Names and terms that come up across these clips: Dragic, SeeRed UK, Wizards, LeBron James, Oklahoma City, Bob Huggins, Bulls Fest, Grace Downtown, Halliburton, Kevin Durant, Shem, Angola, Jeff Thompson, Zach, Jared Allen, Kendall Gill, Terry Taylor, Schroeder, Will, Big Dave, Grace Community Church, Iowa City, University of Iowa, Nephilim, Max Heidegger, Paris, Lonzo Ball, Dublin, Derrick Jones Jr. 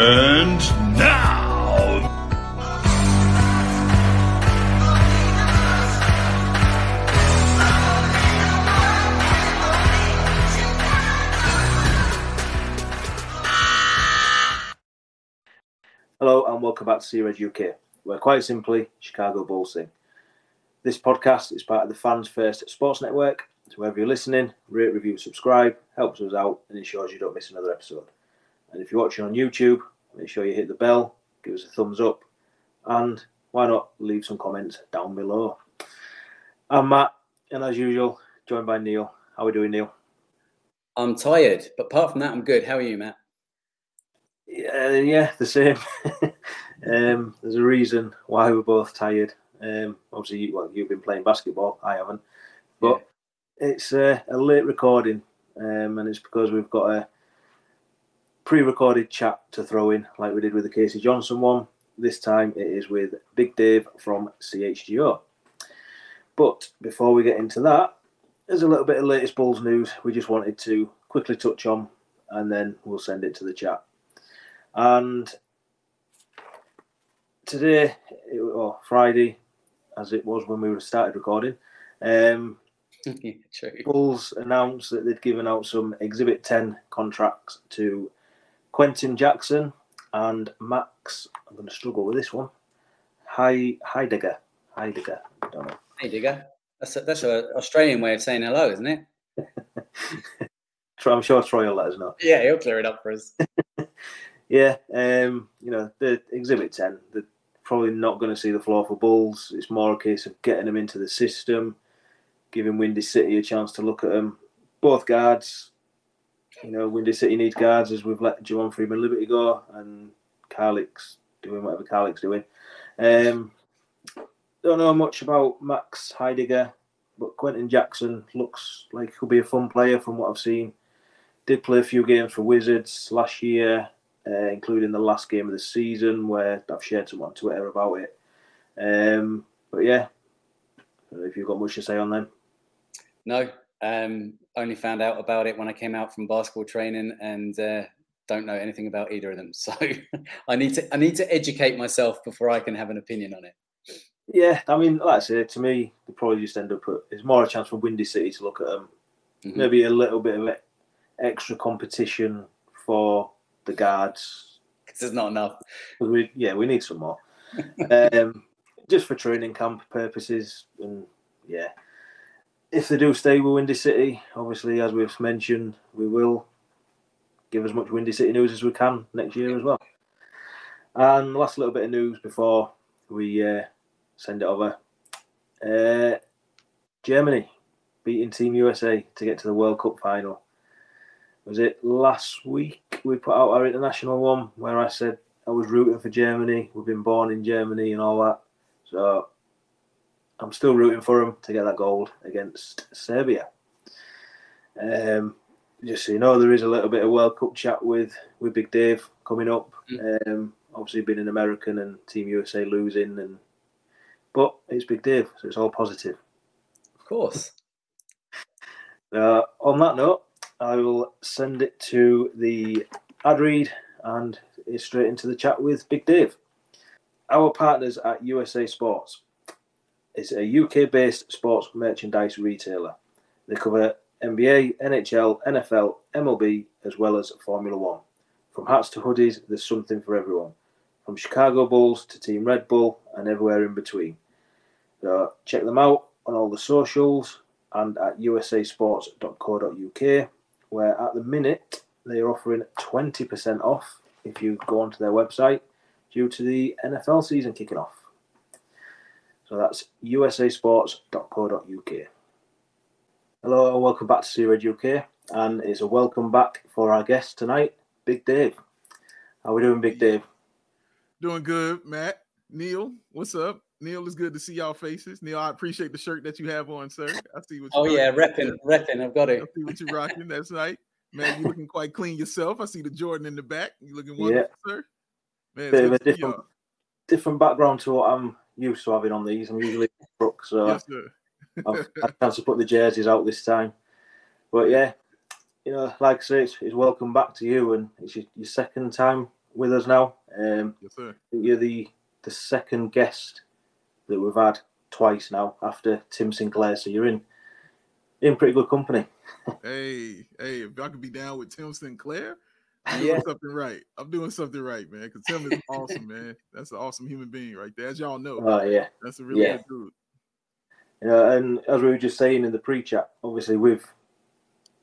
And now, hello and welcome back to SeeRed UK, where quite simply Chicago Bulls sing. This podcast is part of the Fans First Sports Network, so wherever you're listening, rate, review, subscribe, helps us out and ensures you don't miss another episode. And if you're watching on YouTube, make sure you hit the bell, give us a thumbs up, and why not leave some comments down below. I'm Matt, and as usual, joined by Neil. How are we doing, Neil? I'm tired, but apart from that, I'm good. How are you, Matt? Yeah, the same. There's a reason why we're both tired. Obviously, you've been playing basketball. I haven't. But yeah. It's a late recording, and it's because we've got a pre-recorded chat to throw in, like we did with the Casey Johnson one. This time it is with Big Dave from CHGO. But before we get into that, there's a little bit of latest Bulls news we just wanted to quickly touch on, and then we'll send it to the chat. And today, or Friday, as it was when we started recording, Bulls announced that they'd given out some Exhibit 10 contracts to Quentin Jackson and Max, I'm going to struggle with this one, Heidegger, I don't know. Heidegger, that's an Australian way of saying hello, isn't it? I'm sure Troy will let us know. Yeah, he'll clear it up for us. Yeah, the Exhibit 10, they're probably not going to see the floor for Bulls. It's more a case of getting them into the system, giving Windy City a chance to look at them. Both guards. Windy City needs guards, as we've let Jevon Freeman Liberty go, and Carlik's doing whatever Carlik's doing. Don't know much about Max Heidegger, but Quentin Jackson looks like he'll be a fun player from what I've seen. Did play a few games for Wizards last year, including the last game of the season, where I've shared some on Twitter about it. But yeah, I don't know if you've got much to say on them. No. Only found out about it when I came out from basketball training, and don't know anything about either of them. So I need to educate myself before I can have an opinion on it. Yeah, I mean, like I say, to me, they probably just end up at, it's more a chance for Windy City to look at them. Mm-hmm. Maybe a little bit of extra competition for the guards. Because there's not enough. We need some more. Just for training camp purposes, and yeah. If they do stay with Windy City, obviously, as we've mentioned, we will give as much Windy City news as we can next year as well. And last little bit of news before we send it over. Germany beating Team USA to get to the World Cup final. Was it last week we put out our international one where I said I was rooting for Germany, we've been born in Germany and all that. So I'm still rooting for them to get that gold against Serbia. Just so you know, there is a little bit of World Cup chat with Big Dave coming up. Obviously being an American and Team USA losing, but it's Big Dave, so it's all positive. Of course. On that note, I will send it to the ad read and straight into the chat with Big Dave. Our partners at USA Sports. It's a UK-based sports merchandise retailer. They cover NBA, NHL, NFL, MLB, as well as Formula One. From hats to hoodies, there's something for everyone. From Chicago Bulls to Team Red Bull and everywhere in between. So check them out on all the socials and at usasports.co.uk, where at the minute they are offering 20% off if you go onto their website due to the NFL season kicking off. So that's usasports.co.uk. Hello and welcome back to SeeRed UK. And it's a welcome back for our guest tonight, Big Dave. How are we doing, Big Dave? Doing good, Matt. Neil, what's up? Neil, it's good to see y'all faces. Neil, I appreciate the shirt that you have on, sir. I see what you're repping. I've got it. I see what you're rocking. That's right. Man, you're looking quite clean yourself. I see the Jordan in the back. You're looking wonderful, sir. Man, bit of a different background to what I'm used to having on these. I'm usually Brook, so yes, I've had a chance to put the jerseys out this time. But yeah, you know, like I say, it's welcome back to you, and it's your second time with us now. Yes, sir. You're the second guest that we've had twice now after Tim Sinclair, so you're in pretty good company. hey, if I could be down with Tim Sinclair, I'm doing something right. I'm doing something right, man, because Tim is awesome, man. That's an awesome human being right there, as y'all know. Oh, yeah. That's a really good dude. You know, and as we were just saying in the pre-chat, obviously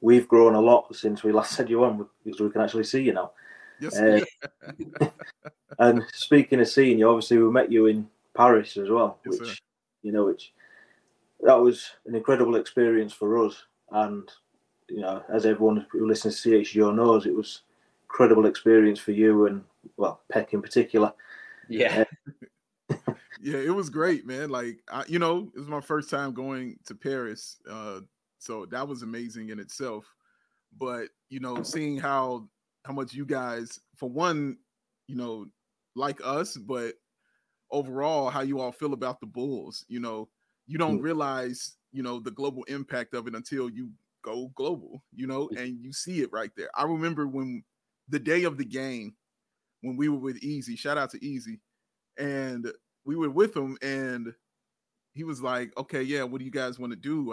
we've grown a lot since we last had you on, because we can actually see you now. Yes. And speaking of seeing you, obviously we met you in Paris as well, which that was an incredible experience for us. And, you know, as everyone who listens to CHGO knows, it was an incredible experience for you and, well, Peck in particular. Yeah. Yeah, it was great, man. Like, it was my first time going to Paris. So that was amazing in itself. But, seeing how much you guys, for one, like us, but overall, how you all feel about the Bulls, you don't realize, the global impact of it until you go global, and you see it right there. I remember when the day of the game, when we were with Easy, shout out to Easy, and we were with him, and he was like, okay, yeah, what do you guys want to do?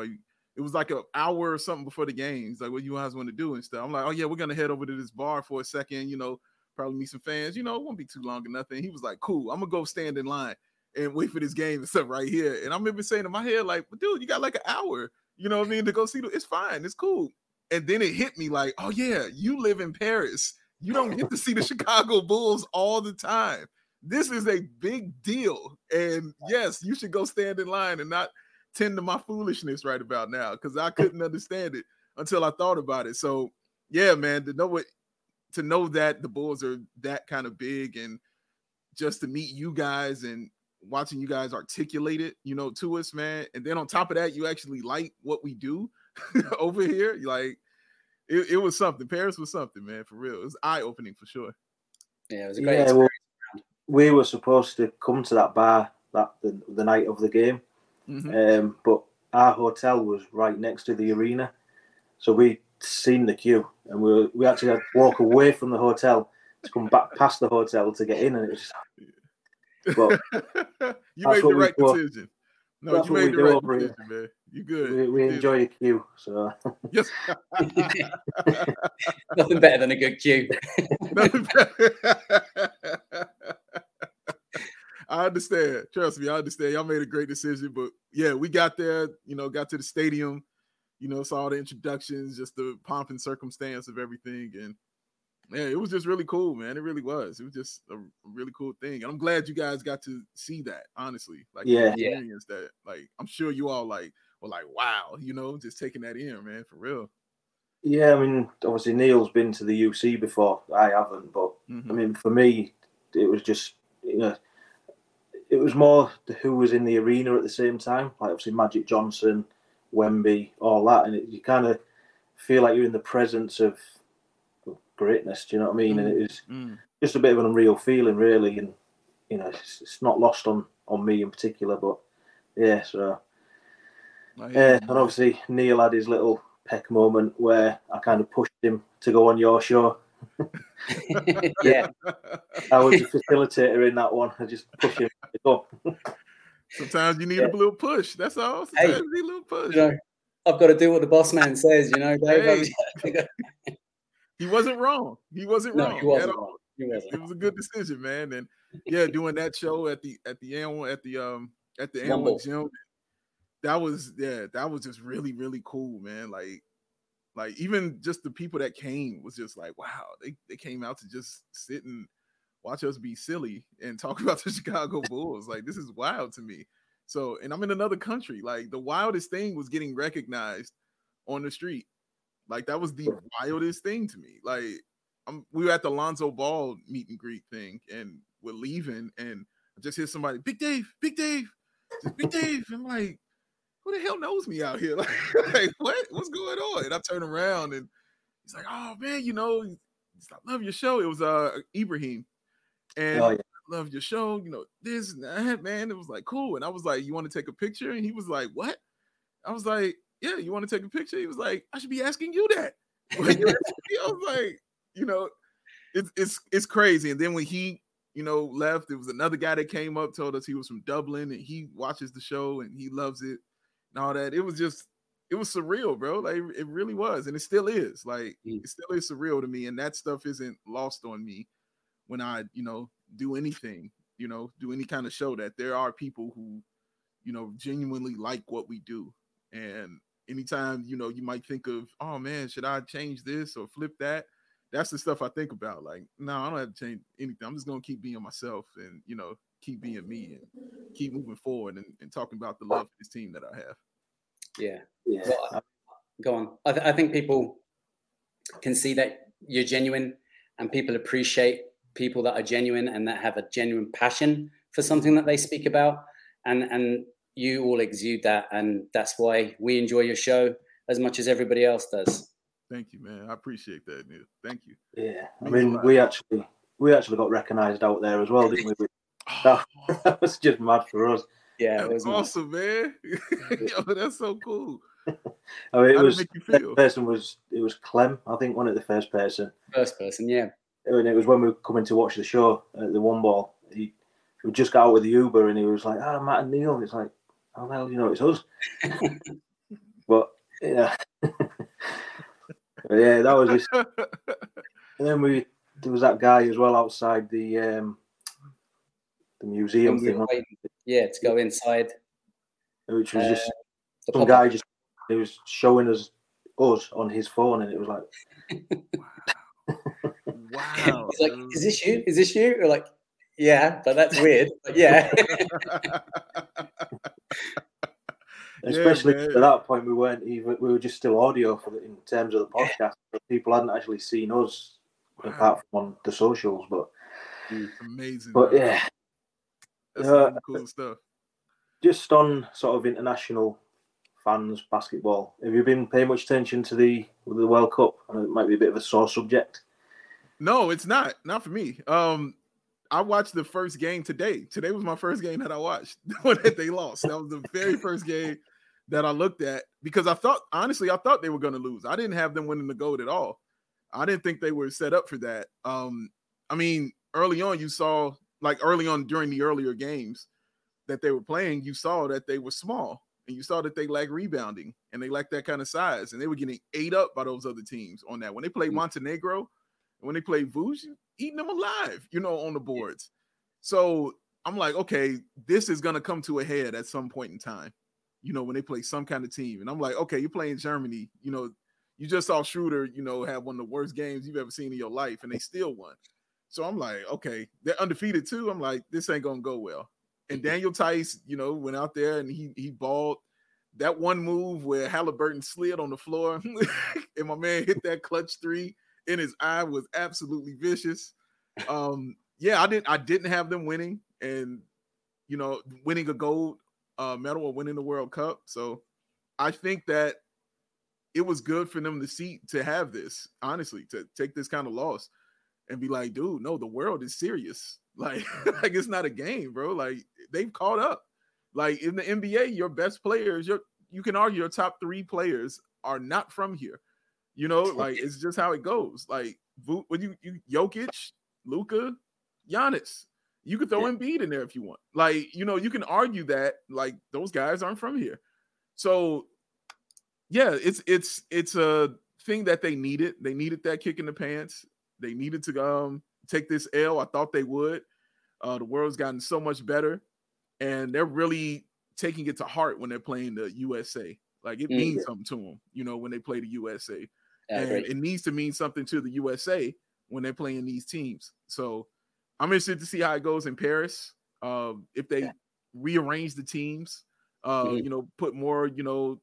It was like an hour or something before the game. He's like, what do you guys want to do and stuff? I'm like, oh, yeah, we're going to head over to this bar for a second, probably meet some fans. It won't be too long or nothing. He was like, cool, I'm going to go stand in line and wait for this game and stuff right here. And I remember saying in my head, like, well, dude, you got like an hour, to go see. It's fine. It's cool. And then it hit me like, oh, yeah, you live in Paris. You don't get to see the Chicago Bulls all the time. This is a big deal. And yes, you should go stand in line and not tend to my foolishness right about now, because I couldn't understand it until I thought about it. So, yeah, man, to know that the Bulls are that kind of big, and just to meet you guys and watching you guys articulate it, to us, man. And then on top of that, you actually like what we do over here. Like, it was something. Paris was something, man, for real. It was eye-opening for sure. Yeah, it was a great experience. Well, we were supposed to come to that bar the night of the game. Mm-hmm. But our hotel was right next to the arena, so we'd seen the queue, and we actually had to walk away from the hotel to come back past the hotel to get in, and it was. But you made the right decision. No, that's you made the right decision, man. You good? We enjoy a queue, so yes. Nothing better than a good queue. I understand. Trust me, I understand. Y'all made a great decision. But, yeah, we got there, got to the stadium, saw all the introductions, just the pomp and circumstance of everything. And man, it was just really cool, man. It really was. It was just a really cool thing. And I'm glad you guys got to see that, honestly. Like, experience that. Like, I'm sure you all, like, were like, wow, you know, just taking that in, man, for real. Yeah, I mean, obviously Neil's been to the UC before. I haven't, but, I mean, for me, it was just, you know, it was more who was in the arena at the same time. Like, obviously, Magic Johnson, Wemby, all that. And it, you kind of feel like you're in the presence of greatness, do you know what I mean? And it was just a bit of an unreal feeling, really. And, you know, it's not lost on me in particular, but, yeah, so. And obviously, Neil had his little peck moment where I kind of pushed him to go on your show. Yeah, I was a facilitator in that one. I just pushed him to go. Sometimes you need a little push. That's all. Sometimes you need a little push. You know, I've got to do what the boss man says, you know, Dave. Hey. He wasn't wrong. He wasn't wrong. He wasn't at all. He wasn't. It was a good decision, man. And yeah, doing that show at the Animal Gym. That was just really, really cool, man. Like even just the people that came was just like, wow, they came out to just sit and watch us be silly and talk about the Chicago Bulls. Like, this is wild to me. So, and I'm in another country. Like, the wildest thing was getting recognized on the street. Like, that was the wildest thing to me. Like, we were at the Lonzo Ball meet and greet thing, and we're leaving, and I just hear somebody, Big Dave. I'm like, who the hell knows me out here? Like what's going on? And I turn around and he's like, oh man, you know, I love your show. It was Ibrahim. And I love your show, you know, this and that, man. It was like, cool. And I was like, you want to take a picture? And he was like, what? I was like, yeah, you want to take a picture? He was like, I should be asking you that. Like, I was like, you know, it's crazy. And then when he, you know, left, there was another guy that came up, told us he was from Dublin and he watches the show and he loves it. And all that. It was just, it was surreal, bro. Like, it really was. And it still is. Like, it still is surreal to me. And that stuff isn't lost on me when I, you know, do anything, you know, do any kind of show, that there are people who, you know, genuinely like what we do. And anytime, you know, you might think of, oh man, should I change this or flip that? That's the stuff I think about. Like, no, I don't have to change anything. I'm just going to keep being myself and, you know, keep being me and keep moving forward and talking about the love for this team that I have. Yeah. Well, go on. I think people can see that you're genuine, and people appreciate people that are genuine and that have a genuine passion for something that they speak about. And you all exude that. And that's why we enjoy your show as much as everybody else does. Thank you, man. I appreciate that, Neil. Thank you. Yeah. I mean, we actually got recognized out there as well, didn't we? That was just mad for us. Yeah, it was awesome, man. Yo, that's so cool. I mean, it was Clem, I think, wasn't it? The first person. First person, yeah. And it was when we were coming to watch the show at the One Ball. He just got out with the Uber, and he was like, "Ah, Matt and Neil." And it's like, "How the hell do you know it's us?" But yeah, yeah, that was just. And then there was that guy as well outside the museum thing. Yeah, to go inside. Which was just some guy just he was showing us on his phone, and it was like, wow. He's like, is this you? Is this you? We're like, yeah, but that's weird. But yeah. Especially at that point, we were just still audio in terms of the podcast. People hadn't actually seen us apart from on the socials, but it's amazing. But yeah. That's some cool stuff. Just on sort of international fans basketball, have you been paying much attention to the World Cup? I know it might be a bit of a sore subject. No, it's not for me. I watched the first game today. Today was my first game that I watched. The one that they lost. That was the very first game that I looked at, because I thought they were going to lose. I didn't have them winning the gold at all. I didn't think they were set up for that. I mean, early on, you saw. Like early on during the earlier games that they were playing, you saw that they were small, and you saw that they lacked rebounding and they lacked that kind of size, and they were getting ate up by those other teams on that. When they played Montenegro and when they played Vooch, eating them alive, you know, on the boards. So I'm like, okay, this is going to come to a head at some point in time, you know, when they play some kind of team. And I'm like, okay, you're playing Germany, you know, You just saw Schroeder, you know, have one of the worst games you've ever seen in your life, and they still won. So I'm like, okay, they're undefeated too. I'm like, this ain't going to go well. And Daniel Tice, you know, went out there and he balled. That one move where Halliburton slid on the floor and my man hit that clutch three in his eye was absolutely vicious. I didn't have them winning and, you know, winning a gold medal or winning the World Cup. So I think that it was good for them to see, to have this, honestly, to take this kind of loss and be like, dude, no, the world is serious. Like it's not a game, bro. Like they've caught up. Like in the NBA, your best players, you can argue your top three players are not from here. You know, like it's just how it goes. Like when you Jokic, Luka, Giannis, you could throw Embiid in there if you want. Like, you know, you can argue that like those guys aren't from here. So yeah, it's a thing that they needed. They needed that kick in the pants. They needed to take this L. I thought they would. The world's gotten so much better. And they're really taking it to heart when they're playing the USA. Like, it means something to them, you know, when they play the USA. And it needs to mean something to the USA when they're playing these teams. So I'm interested to see how it goes in Paris. If they rearrange the teams, you know, put more, you know,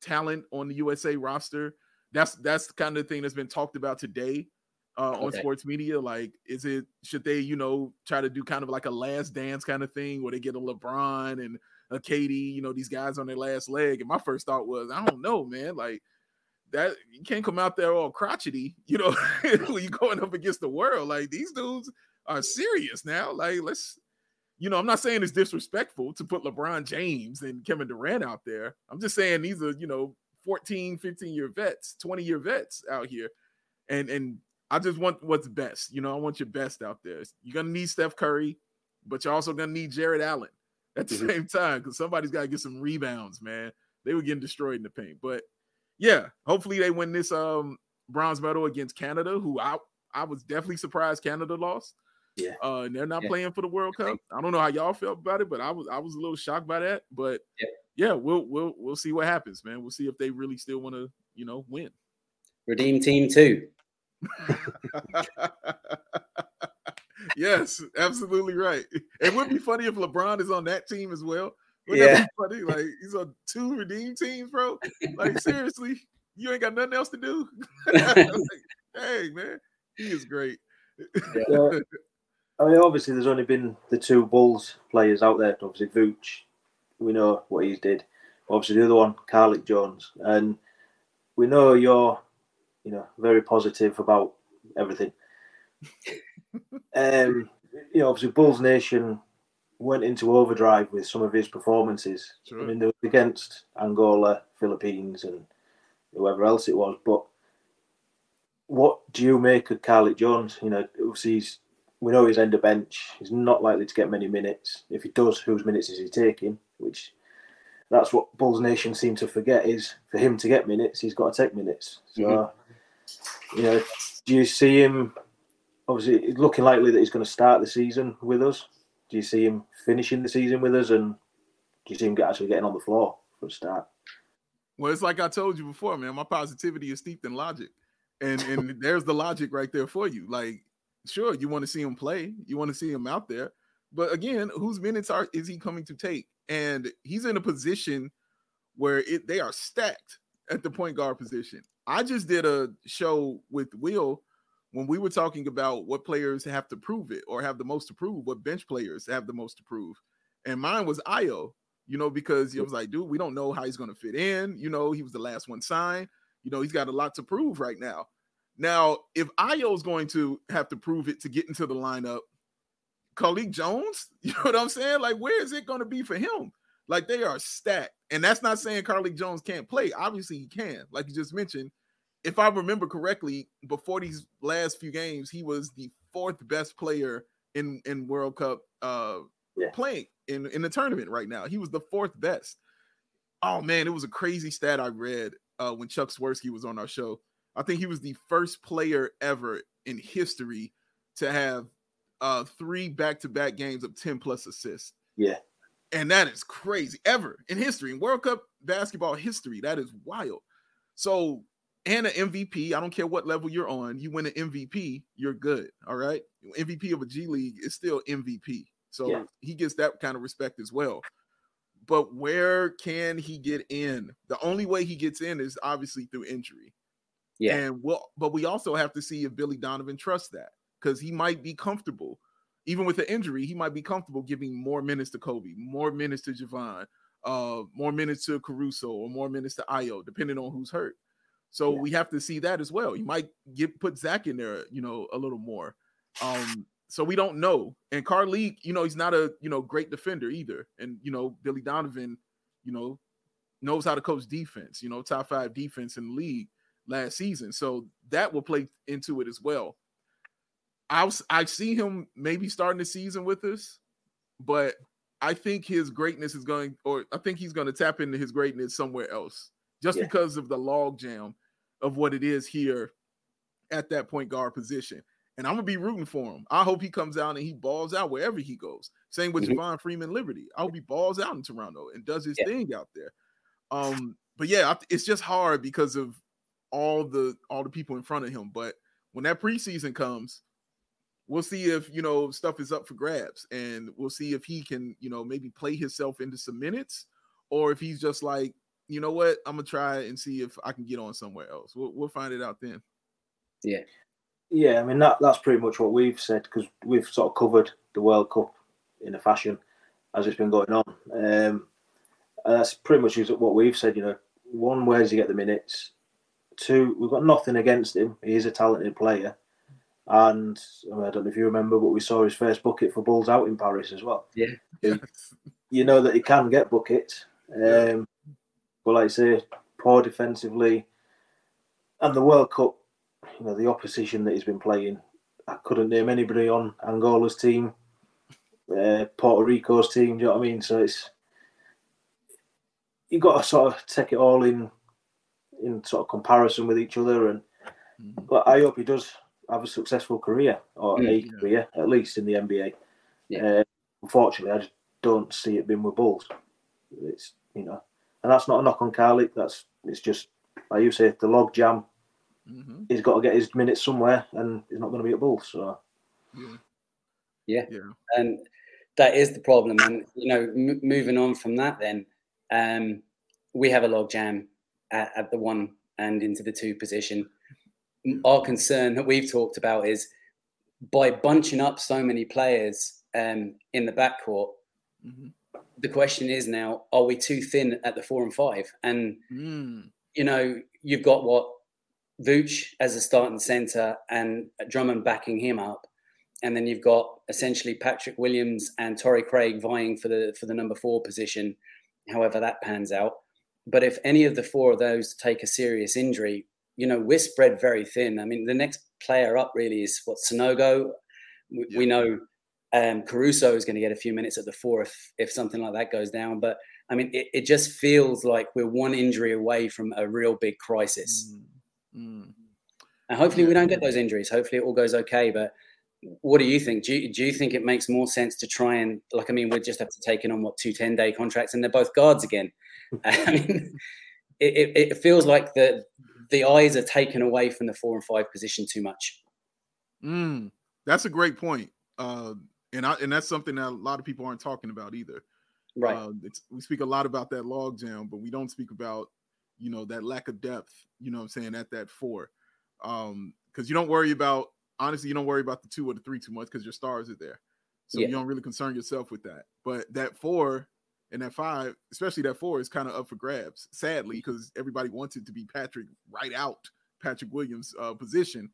talent on the USA roster. That's the kind of thing that's been talked about today on sports media. Like, should they, you know, try to do kind of like a last dance kind of thing where they get a LeBron and a KD, you know, these guys on their last leg? And my first thought was, I don't know, man, like that you can't come out there all crotchety, you know, when you're going up against the world. Like, these dudes are serious now. Like, let's, you know, I'm not saying it's disrespectful to put LeBron James and Kevin Durant out there. I'm just saying these are, you know, 14, 15-year vets, 20-year vets out here. And I just want what's best. You know, I want your best out there. You're going to need Steph Curry, but you're also going to need Jared Allen at the same time because somebody's got to get some rebounds, man. They were getting destroyed in the paint. But, yeah, hopefully they win this bronze medal against Canada, who I was definitely surprised Canada lost. Yeah, and they're not playing for the World Cup. I don't know how y'all felt about it, but I was a little shocked by that. But, yeah we'll see what happens, man. We'll see if they really still want to, you know, win. Redeem team 2. Yes, absolutely right. It would be funny if LeBron is on that team as well. Wouldn't that be funny? Like, he's on 2 redeem teams, bro. Like, seriously, you ain't got nothing else to do. Like, hey, man, he is great. Yeah. I mean, obviously, there's only been the 2 Bulls players out there. Obviously, Vooch, we know what he did. Obviously, the other one, Carlik Jones, and we know you're, you know, very positive about everything. You know, obviously, Bulls Nation went into overdrive with some of his performances. Sure. I mean, they were against Angola, Philippines, and whoever else it was. But what do you make of Carlik Jones? You know, obviously, we know he's end of bench. He's not likely to get many minutes. If he does, whose minutes is he taking? Which, that's what Bulls Nation seem to forget, is for him to get minutes, he's got to take minutes. So, you know, do you see him, obviously, it's looking likely that he's going to start the season with us. Do you see him finishing the season with us? And do you see him actually getting on the floor for a start? Well, it's like I told you before, man, my positivity is steeped in logic. And there's the logic right there for you. Like, sure, you want to see him play. You want to see him out there. But again, whose minutes is he coming to take? And he's in a position where they are stacked at the point guard position. I just did a show with Will when we were talking about what players have to prove it or have the most to prove, what bench players have the most to prove. And mine was Ayo, you know, because it was like, dude, we don't know how he's going to fit in. You know, he was the last one signed. You know, he's got a lot to prove right now. Now, if Ayo's going to have to prove it to get into the lineup, Carlik Jones, you know what I'm saying? Like, where is it going to be for him? Like, they are stacked. And that's not saying Carlik Jones can't play. Obviously, he can. Like you just mentioned, if I remember correctly, before these last few games, he was the 4th best player in World Cup playing in the tournament right now. He was the 4th best. Oh, man, it was a crazy stat I read when Chuck Swirsky was on our show. I think he was the first player ever in history to have 3 back-to-back games of 10-plus assists. Yeah. And that is crazy. Ever in history, in World Cup basketball history, that is wild. So and an MVP. I don't care what level you're on. You win an MVP, you're good. All right. MVP of a G League is still MVP. So yeah, he gets that kind of respect as well. But where can he get in? The only way he gets in is obviously through injury. Yeah. And but we also have to see if Billy Donovan trusts that, because he might be comfortable, even with the injury, he might be comfortable giving more minutes to Kobe, more minutes to Jevon, more minutes to Caruso, or more minutes to Ayo, depending on who's hurt. So we have to see that as well. You might put Zach in there, you know, a little more. So we don't know. And Carlik, you know, he's not a, you know, great defender either. And, you know, Billy Donovan, you know, knows how to coach defense, you know, top five defense in the league last season. So that will play into it as well. I see him maybe starting the season with us, but I think his greatness is going, or I think he's going to tap into his greatness somewhere else, just because of the logjam of what it is here at that point guard position. And I'm going to be rooting for him. I hope he comes out and he balls out wherever he goes. Same with Javon Freeman Liberty. I hope he balls out in Toronto and does his thing out there. But yeah, it's just hard because of all the people in front of him. But when that preseason comes, we'll see if, you know, stuff is up for grabs, and we'll see if he can, you know, maybe play himself into some minutes, or if he's just like, you know what, I'm going to try and see if I can get on somewhere else. We'll find it out then. Yeah. Yeah, I mean, that's pretty much what we've said, because we've sort of covered the World Cup in a fashion as it's been going on. And that's pretty much what we've said, you know. One, where does he get the minutes? Two, we've got nothing against him. He is a talented player. And I don't know if you remember, but we saw his first bucket for Bulls out in Paris as well. Yeah. You know that he can get buckets. But like I say, poor defensively. And the World Cup, you know, the opposition that he's been playing, I couldn't name anybody on Angola's team, Puerto Rico's team, do you know what I mean? So it's, you've got to sort of take it all in sort of comparison with each other. And but I hope he does have a successful career, or a career, at least in the NBA. Yeah. Unfortunately, I just don't see it being with Bulls. It's, you know, and that's not a knock on Carlik. It's just, like you say, the log jam. Mm-hmm. He's got to get his minutes somewhere, and he's not going to be at Bulls. So, and that is the problem. And you know, moving on from that, then we have a logjam at the one and into the two position. Our concern that we've talked about is by bunching up so many players in the backcourt. Mm-hmm. The question is now: are we too thin at the 4 and 5? And you know, you've got what. Vooch as a starting centre and Drummond backing him up. And then you've got essentially Patrick Williams and Torrey Craig vying for the number 4 position, however that pans out. But if any of the 4 of those take a serious injury, you know, we're spread very thin. I mean, the next player up really is Sonogo. We know Caruso is going to get a few minutes at the 4 if something like that goes down. But, I mean, it just feels like we're one injury away from a real big crisis. And hopefully we don't get those injuries. Hopefully it all goes okay. But what do you think? Do you think it makes more sense to try and, like, I mean, we're just have to take in on 2 10-day contracts, and they're both guards again. I mean, it feels like the eyes are taken away from the 4 and 5 position too much. That's a great point, and that's something that a lot of people aren't talking about either. Right. We speak a lot about that logjam, but we don't speak about, you know, that lack of depth, you know what I'm saying, at that 4. Because you don't worry about the 2 or the 3 too much, because your stars are there. So you don't really concern yourself with that. But that 4 and that 5, especially that 4, is kind of up for grabs, sadly, because everybody wants it to be Patrick right out, Patrick Williams' position.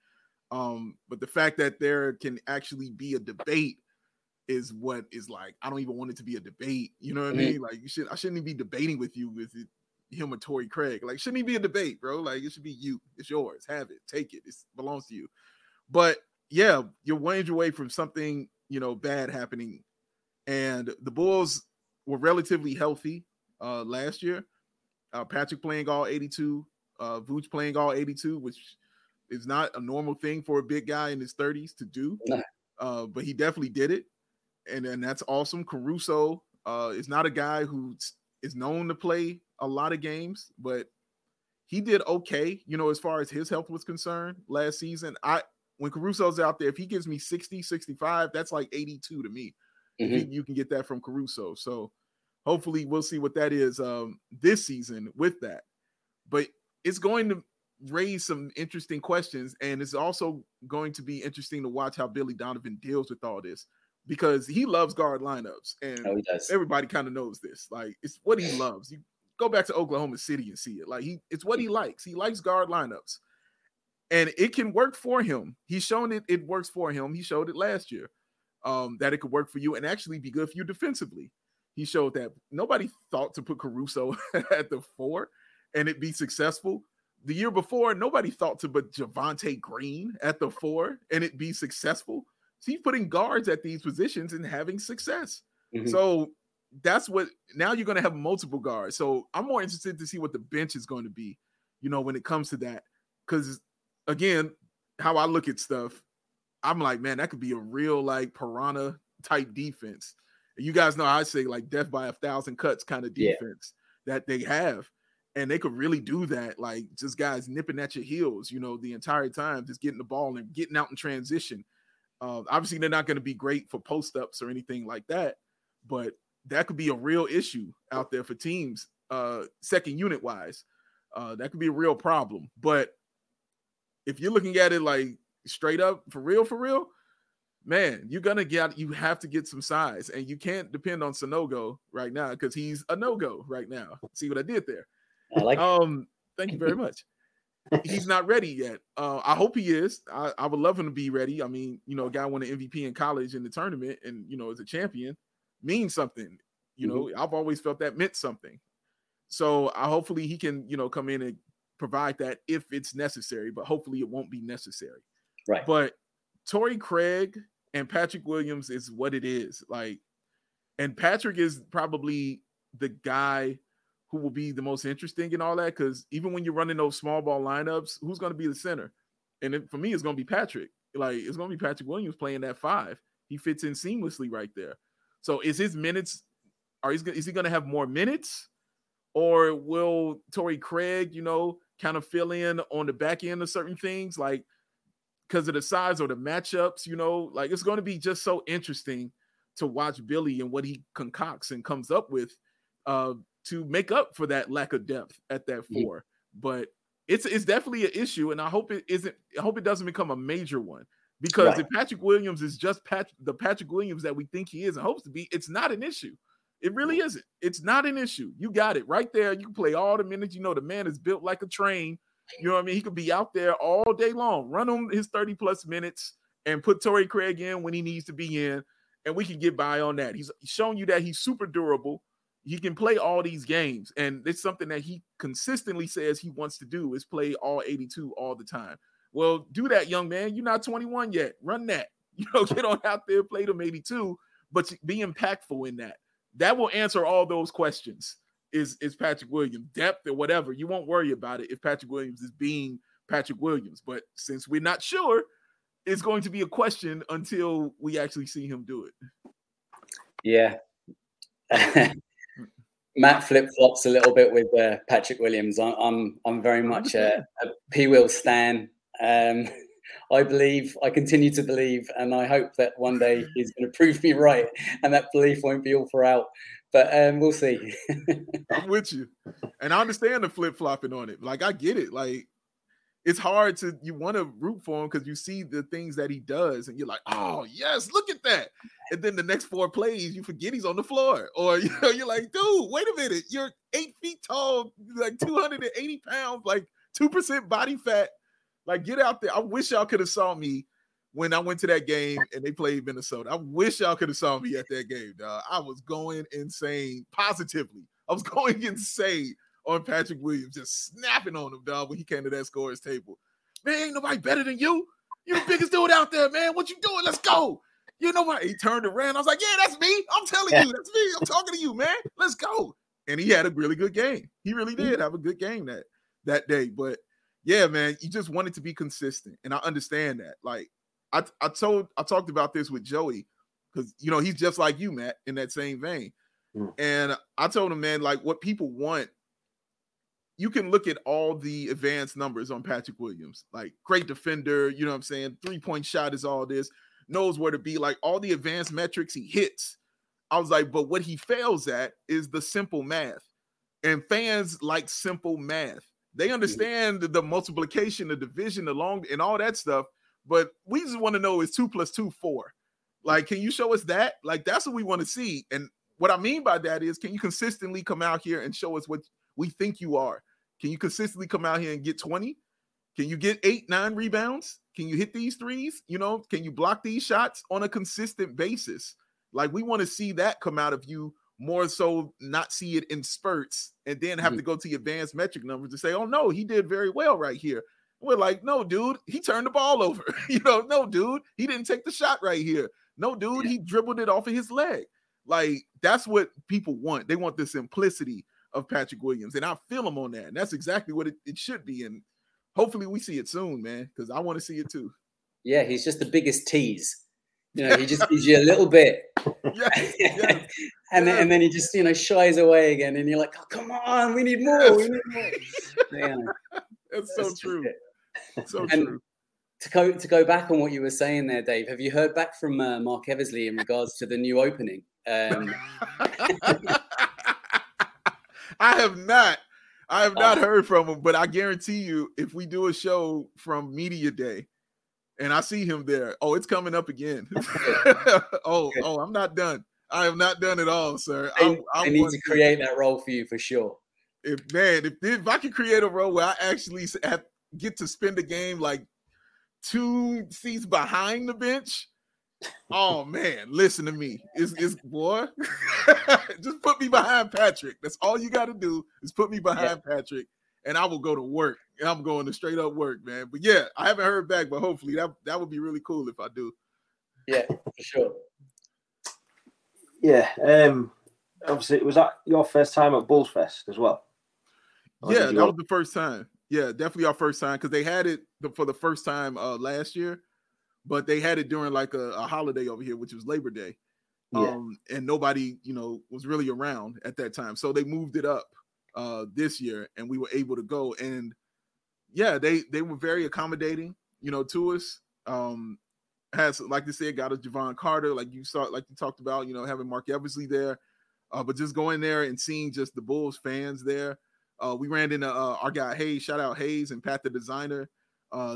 But the fact that there can actually be a debate is what is like, I don't even want it to be a debate. You know what I mean? Like, I shouldn't even be debating with you with it. Him or Torrey Craig, like, shouldn't he be a debate, bro? Like, it should be you. It's yours. Have it. Take it. It belongs to you. But yeah, you're one inch away from something, you know, bad happening. And the Bulls were relatively healthy last year. Patrick playing all 82, Vooch playing all 82, which is not a normal thing for a big guy in his 30s to do. But he definitely did it, and that's awesome. Caruso is not a guy who is known to play a lot of games, but he did okay, you know, as far as his health was concerned last season. When Caruso's out there, if he gives me 60, 65, that's like 82 to me. Mm-hmm. You can get that from Caruso. So hopefully we'll see what that is this season with that. But it's going to raise some interesting questions, and it's also going to be interesting to watch how Billy Donovan deals with all this, because he loves guard lineups, and everybody kind of knows this. Like, it's what he loves. You go back to Oklahoma City and see it. Like, it's what he likes. He likes guard lineups, and it can work for him. He's shown it. It works for him. He showed it last year that it could work for you and actually be good for you defensively. He showed that. Nobody thought to put Caruso at the four and it be successful. The year before, nobody thought to put Javonte Green at the four and it be successful. So he's putting guards at these positions and having success. Mm-hmm. So that's what – now you're going to have multiple guards. So I'm more interested to see what the bench is going to be, you know, when it comes to that. Because, again, how I look at stuff, I'm like, man, that could be a real, like, Piranha-type defense. And you guys know I say, like, death by a thousand cuts kind of defense that they have. And they could really do that, like, just guys nipping at your heels, you know, the entire time, just getting the ball and getting out in transition. Obviously, they're not going to be great for post-ups or anything like that, but that could be a real issue out there for teams, second unit-wise. That could be a real problem. But if you're looking at it, like, straight up, for real, man, you have to get some size. And you can't depend on Sanogo right now, because he's a no-go right now. See what I did there? I like thank you very much. He's not ready yet. I hope he is. I would love him to be ready. I mean, you know, a guy won an MVP in college in the tournament and, you know, is a champion, means something. You mm-hmm. know, I've always felt that meant something. So hopefully he can, you know, come in and provide that if it's necessary, but hopefully it won't be necessary. Right. But Torrey Craig and Patrick Williams is what it is. Like, and Patrick is probably the guy who will be the most interesting and all that, because even when you're running those small ball lineups, who's going to be the center? And for me, it's going to be Patrick. Like, it's going to be Patrick Williams playing that five. He fits in seamlessly right there. So is his minutes – is he going to have more minutes? Or will Torrey Craig, you know, kind of fill in on the back end of certain things, like because of the size or the matchups, you know? Like, it's going to be just so interesting to watch Billy and what he concocts and comes up with to make up for that lack of depth at that four. But it's definitely an issue, and I hope it doesn't become a major one, because if Patrick Williams is just the Patrick Williams that we think he is and hopes to be, it's not an issue. It really isn't. It's not an issue. You got it right there. You can play all the minutes. You know, the man is built like a train. You know what I mean? He could be out there all day long, run on his 30-plus minutes and put Torrey Craig in when he needs to be in, and we can get by on that. He's shown you that he's super durable. He can play all these games, and it's something that he consistently says he wants to do is play all 82 all the time. Well, do that, young man. You're not 21 yet. Run that. You know, get on out there, play them 82, but be impactful in that. That will answer all those questions is Patrick Williams. Depth or whatever, you won't worry about it if Patrick Williams is being Patrick Williams. But since we're not sure, it's going to be a question until we actually see him do it. Yeah. Matt flip-flops a little bit with Patrick Williams. I'm very much a P-Will stan. I continue to believe, and I hope that one day he's going to prove me right, and that belief won't be all for out. But we'll see. I'm with you. And I understand the flip-flopping on it. Like, I get it. Like, it's hard to – you want to root for him because you see the things that he does, and you're like, oh, yes, look at that. And then the next four plays, you forget he's on the floor. Or, you know, you're like, dude, wait a minute. You're 8 feet tall, like 280 pounds, like 2% body fat. Like, get out there. I wish y'all could have saw me when I went to that game and they played Minnesota. I wish y'all could have saw me at that game, dog. I was going insane, positively. I was going insane on Patrick Williams, just snapping on him, dog, when he came to that scorer's table. Man, ain't nobody better than you. You're the biggest dude out there, man. What you doing? Let's go. You know what? He turned around. I was like, yeah, that's me. I'm telling you, that's me. I'm talking to you, man. Let's go. And he had a really good game. He really did have a good game that day. But, yeah, man, you just wanted to be consistent. And I understand that. Like, I talked about this with Joey because, you know, he's just like you, Matt, in that same vein. And I told him, man, like, what people want you can look at all the advanced numbers on Patrick Williams, like great defender, you know what I'm saying? 3-point shot is all this, knows where to be, like all the advanced metrics he hits. I was like, but what he fails at is the simple math. And fans like simple math. They understand the multiplication, the division, the long, and all that stuff. But we just want to know is 2 + 2 = 4. Like, can you show us that? Like, that's what we want to see. And what I mean by that is, can you consistently come out here and show us what we think you are? Can you consistently come out here and get 20? Can you get 8, 9 rebounds? Can you hit these threes? You know, can you block these shots on a consistent basis? Like, we want to see that come out of you more so not see it in spurts and then have to go to the advanced metric numbers to say, oh, no, he did very well right here. We're like, no, dude, he turned the ball over. You know, no, dude, he didn't take the shot right here. No, dude, he dribbled it off of his leg. Like, that's what people want. They want the simplicity of Patrick Williams, and I feel him on that. And that's exactly what it should be. And hopefully we see it soon, man, because I want to see it too. Yeah, he's just the biggest tease. You know, he just gives you a little bit. And then he just, you know, shies away again. And you're like, oh, come on, we need more. We need more. Yeah. That's so true. So true. To go back on what you were saying there, Dave, have you heard back from Mark Eversley in regards to the new opening? I have not heard from him, but I guarantee you, if we do a show from Media Day and I see him there, oh, it's coming up again. Oh, I'm not done. I am not done at all, sir. I need to create that role for you for sure. If I could create a role where I actually get to spend a game like 2 seats behind the bench, oh man, listen to me. It's boy, just put me behind Patrick. That's all you got to do is put me behind Patrick, and I will go to work. And I'm going to straight up work, man. But yeah, I haven't heard back, but hopefully that would be really cool if I do. Yeah, for sure. Yeah, obviously, was that your first time at Bulls Fest as well? Yeah, that was the first time. Yeah, definitely our first time, because they had it for the first time last year, but they had it during like a holiday over here, which was Labor Day. And nobody, you know, was really around at that time. So they moved it up this year, and we were able to go. And yeah, they were very accommodating, you know, to us. Has, like they said, got a Jevon Carter, like you talked about, you know, having Mark Eversley there. But just going there and seeing just the Bulls fans there. We ran into our guy Hayes, shout out Hayes and Pat the Designer.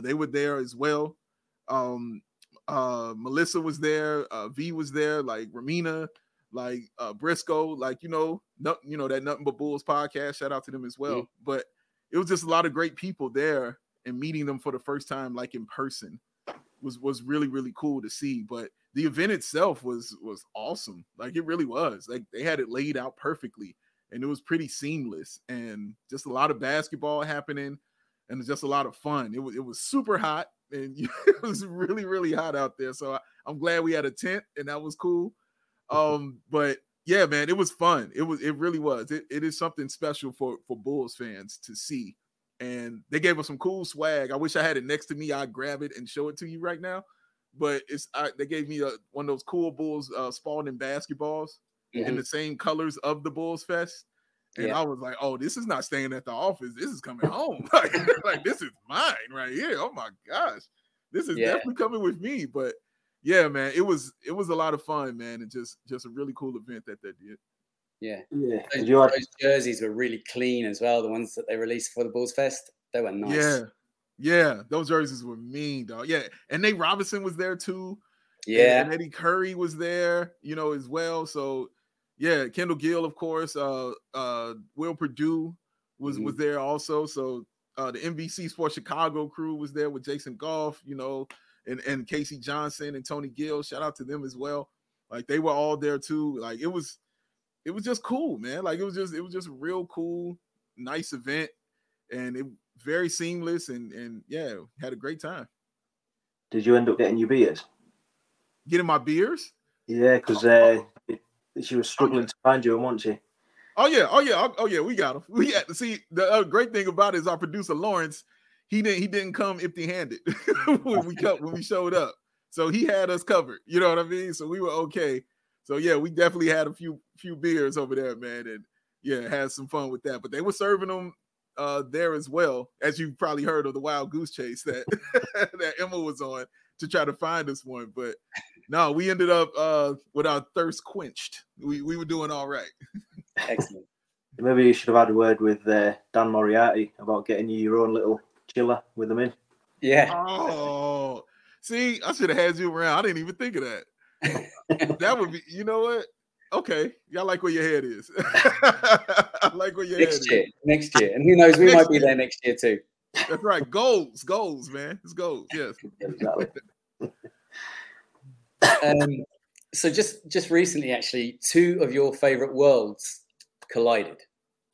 They were there as well. Melissa was there, V was there, like Ramina, like Briscoe, like, you know, that Nothing But Bulls podcast, shout out to them as well. Yeah. But it was just a lot of great people there, and meeting them for the first time, like in person, was really, really cool to see. But the event itself was awesome. Like, it really was. Like, they had it laid out perfectly, and it was pretty seamless, and just a lot of basketball happening, and just a lot of fun. It was super hot, and it was really, really hot out there. So I'm glad we had a tent, and that was cool. But yeah, man, it was fun. It really was. It is something special for Bulls fans to see. And they gave us some cool swag. I wish I had it next to me. I'd grab it and show it to you right now. But they gave me one of those cool Bulls Spalding basketballs in the same colors of the Bulls Fest. And I was like, oh, this is not staying at the office. This is coming home. like, this is mine right here. Oh, my gosh. This is definitely coming with me. But, yeah, man, it was a lot of fun, man, and just a really cool event that they did. Yeah. Those jerseys were really clean as well. The ones that they released for the Bulls Fest, they were nice. Yeah. Those jerseys were mean, dog. Yeah, and Nate Robinson was there too. Yeah, and Eddie Curry was there, you know, as well. So, yeah, Kendall Gill, of course. Will Perdue was there also. So the NBC Sports Chicago crew was there with Jason Goff, you know, and Casey Johnson and Tony Gill. Shout out to them as well. Like, they were all there too. Like, it was just cool, man. Like, it was just a real cool, nice event, and it very seamless, and yeah, had a great time. Did you end up getting your beers? Getting my beers? Yeah, because she was struggling to find you, wasn't she? Oh yeah, we got him. We had to see. The great thing about it is our producer Lawrence, he didn't come empty-handed when we showed up, so he had us covered. You know what I mean? So we were okay. So yeah, we definitely had a few beers over there, man, and yeah, had some fun with that. But they were serving them there as well, as you've probably heard of the wild goose chase that that Emma was on to try to find us one. But no, we ended up with our thirst quenched. We were doing all right. Excellent. Maybe you should have had a word with Dan Moriarty about getting you your own little chiller with them in. Yeah. Oh, see, I should have had you around. I didn't even think of that. That would be, you know what? Okay, y'all like where your head is. I like where your head is. Next year. And who knows, we might be there next year too. That's right. Goals, man. It's goals, yes. Exactly. So just recently, actually, two of your favorite worlds collided.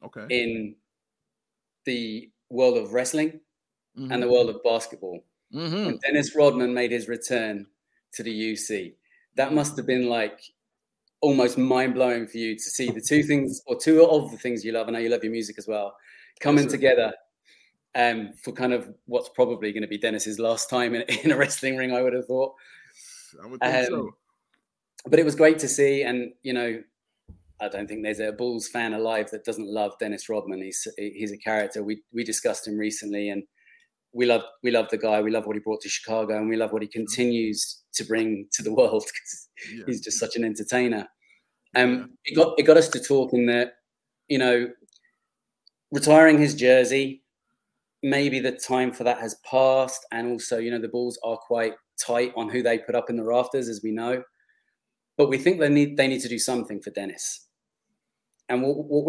Okay. In the world of wrestling and the world of basketball. Mm-hmm. When Dennis Rodman made his return to the UC, that must have been like almost mind-blowing for you to see the two things, or two of the things you love. I know you love your music as well, coming together for kind of what's probably going to be Dennis's last time in a wrestling ring, I would have thought. I would think so. But it was great to see. And, you know, I don't think there's a Bulls fan alive that doesn't love Dennis Rodman. He's a character. We discussed him recently, and we love the guy. We love what he brought to Chicago, and we love what he continues to bring to the world, because he's just such an entertainer. It got us to talking that, you know, retiring his jersey, maybe the time for that has passed. And also, you know, the Bulls are quite tight on who they put up in the rafters, as we know. But we think they need to do something for Dennis. And what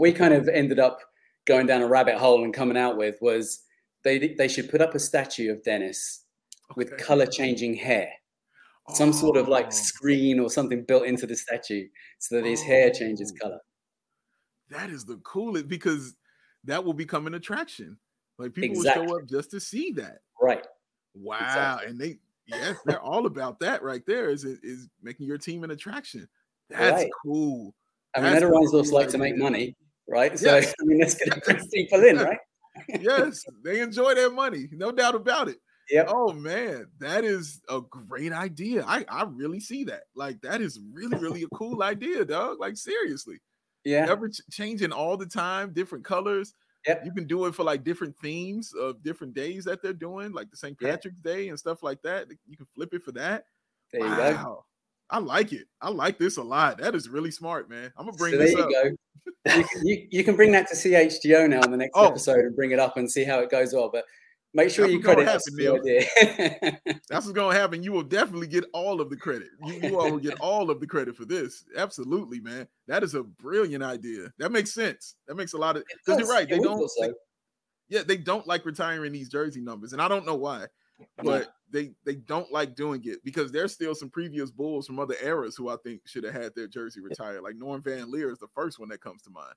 we kind of ended up going down a rabbit hole and coming out with was they should put up a statue of Dennis with color-changing hair. Some sort of like screen or something built into the statue so that his hair changes color. That is the coolest, because that will become an attraction. Like people will show up just to see that. Right. Wow. Exactly. And they're all about that right there, is making your team an attraction. That's cool. I mean, everyone's also like to make money, right? Yes. So, I mean, that's going to bring people in, right? Yes, they enjoy their money. No doubt about it. Yeah. Oh man, that is a great idea. I really see that. Like, that is really, really a cool idea, dog. Like, seriously. Yeah. Ever changing all the time, different colors. Yep. You can do it for like different themes of different days that they're doing, like the St. Patrick's Day and stuff like that. You can flip it for that. There you go. I like it. I like this a lot. That is really smart, man. I'm gonna bring this up. There you go. You can bring that to CHGO now in the next episode and bring it up and see how it goes well. But make sure you credit us for your idea. That's what's going to happen. You will definitely get all of the credit. You all will get all of the credit for this. Absolutely, man. That is a brilliant idea. That makes sense. That makes a lot of – because you're right. They don't like retiring these jersey numbers, and I don't know why. But they don't like doing it because there's still some previous Bulls from other eras who I think should have had their jersey retired. Like Norm Van Leer is the first one that comes to mind.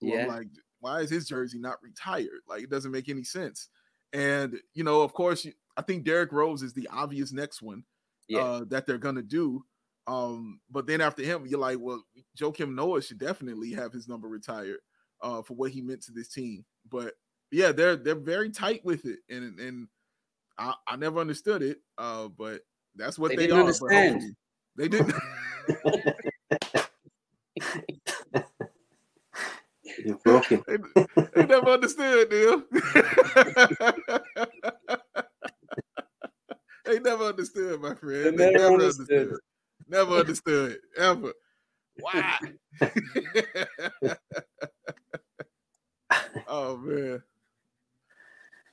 Yeah. I'm like, why is his jersey not retired? Like, it doesn't make any sense. And, you know, of course, I think Derrick Rose is the obvious next one that they're going to do. But then after him, you're like, well, Joakim Noah should definitely have his number retired for what he meant to this team. But, yeah, they're very tight with it. And I never understood it, but that's what they are. Understand. They didn't. They never understood, Neil. They never understood, my friend. They never understood. Never understood, ever. Why? Oh, man.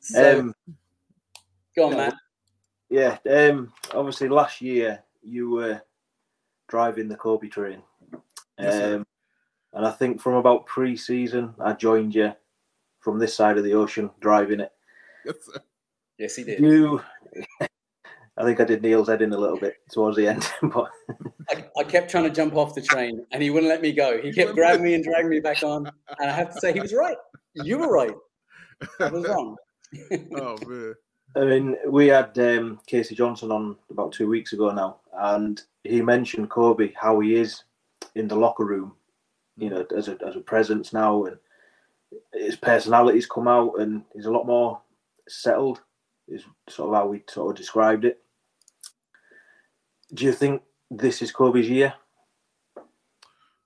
So, go on, man. Yeah, obviously last year you were driving the Kobe train. Yes, and I think from about pre-season, I joined you from this side of the ocean driving it. Yes, sir. Yes, he did. I think I did Neil's head in a little bit towards the end. But I kept trying to jump off the train, and he wouldn't let me go. He kept grabbing me and dragging me back on. And I have to say, he was right. You were right. I was wrong. Oh, man. I mean, we had Casey Johnson on about 2 weeks ago now, and he mentioned Kobe, how he is in the locker room. You know, as a presence now, and his personality's come out, and he's a lot more settled. Is sort of how we sort of described it. Do you think this is Kobe's year?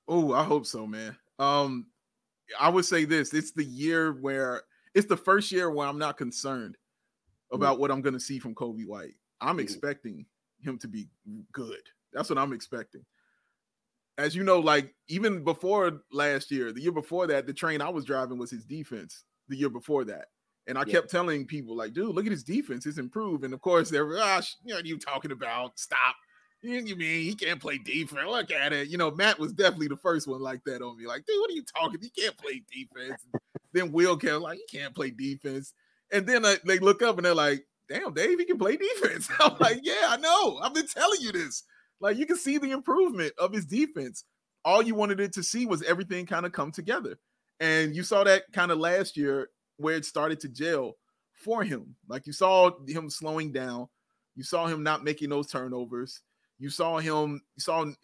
Oh, I hope so, man. I would say this. It's the year where it's the first year where I'm not concerned about what I'm going to see from Kobe White. I'm expecting him to be good. That's what I'm expecting. As you know, like even before last year, the year before that, the train I was driving was his defense the year before that. And I kept telling people like, dude, look at his defense. It's improved. And of course, they're, you know, what are you talking about? Stop. You mean he can't play defense? Look at it. You know, Matt was definitely the first one like that on me. Like, dude, what are you talking? He can't play defense. Then Will came like, he can't play defense. And then they look up and they're like, damn, Dave, he can play defense. I'm like, yeah, I know. I've been telling you this. Like, you can see the improvement of his defense. All you wanted it to see was everything kind of come together. And you saw that kind of last year where it started to gel for him. Like, you saw him slowing down. You saw him not making those turnovers. You saw him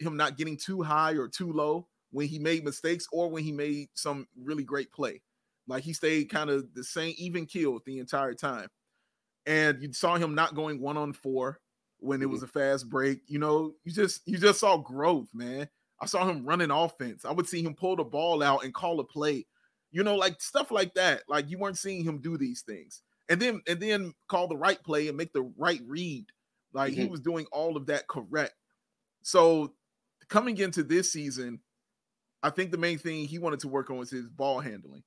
not getting too high or too low when he made mistakes or when he made some really great play. Like, he stayed kind of the same, even keeled the entire time. And you saw him not going 1-on-4 when it was a fast break. You know, you just saw growth, man. I saw him running offense. I would see him pull the ball out and call a play. You know, like stuff like that. Like, you weren't seeing him do these things. And then call the right play and make the right read. Like, he was doing all of that correct. So coming into this season, I think the main thing he wanted to work on was his ball handling.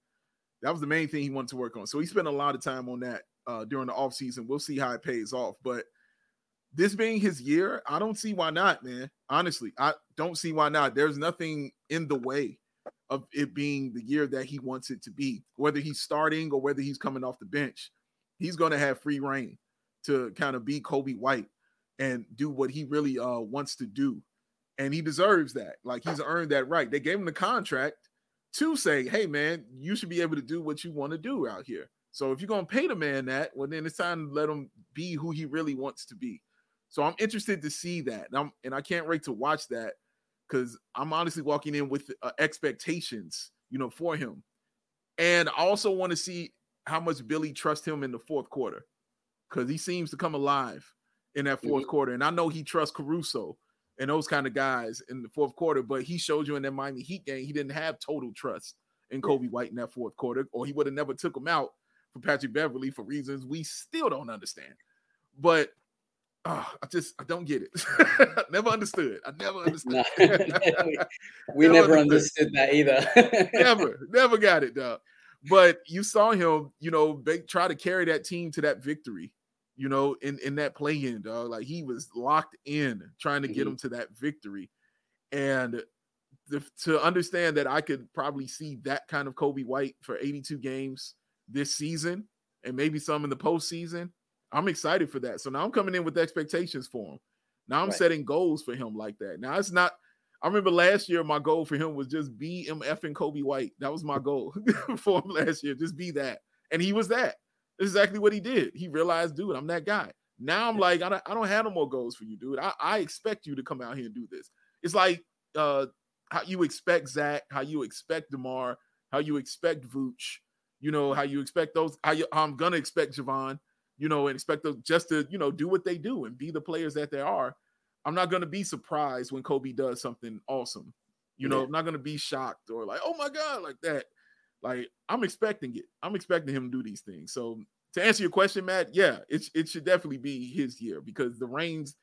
That was the main thing he wanted to work on. So he spent a lot of time on that during the offseason. We'll see how it pays off. But this being his year, I don't see why not, man. Honestly, I don't see why not. There's nothing in the way of it being the year that he wants it to be, whether he's starting or whether he's coming off the bench. He's going to have free reign to kind of be Kobe White and do what he really wants to do. And he deserves that. Like, he's earned that right. They gave him the contract to say, hey, man, you should be able to do what you want to do out here. So if you're going to pay the man that, well, then it's time to let him be who he really wants to be. So I'm interested to see that. And I can't wait to watch that because I'm honestly walking in with expectations, you know, for him. And I also want to see how much Billy trusts him in the fourth quarter, because he seems to come alive in that fourth quarter. And I know he trusts Caruso and those kind of guys in the fourth quarter, but he showed you in that Miami Heat game, he didn't have total trust in Kobe White in that fourth quarter, or he would have never took him out for Patrick Beverly for reasons we still don't understand. But I don't get it. I never understood. We never understood that either. never got it, dog. But you saw him, you know, they try to carry that team to that victory, you know, in that play-in, dog. Like, he was locked in trying to get him to that victory. And to understand that I could probably see that kind of Kobe White for 82 games this season and maybe some in the postseason, I'm excited for that. So now I'm coming in with expectations for him. Now I'm setting goals for him like that. Now it's not – I remember last year my goal for him was just be MF and Kobe White. That was my goal for him last year, just be that. And he was that. That's exactly what he did. He realized, dude, I'm that guy. Now I'm like, I don't have no more goals for you, dude. I expect you to come out here and do this. It's like how you expect Zach, how you expect DeMar, how you expect Vooch, you know, how you expect those – I'm going to expect Jevon. You know, and expect them just to, you know, do what they do and be the players that they are. I'm not going to be surprised when Kobe does something awesome. You know, I'm not going to be shocked or like, oh my God, like that. Like, I'm expecting it. I'm expecting him to do these things. So to answer your question, Matt, yeah, it should definitely be his year because the reins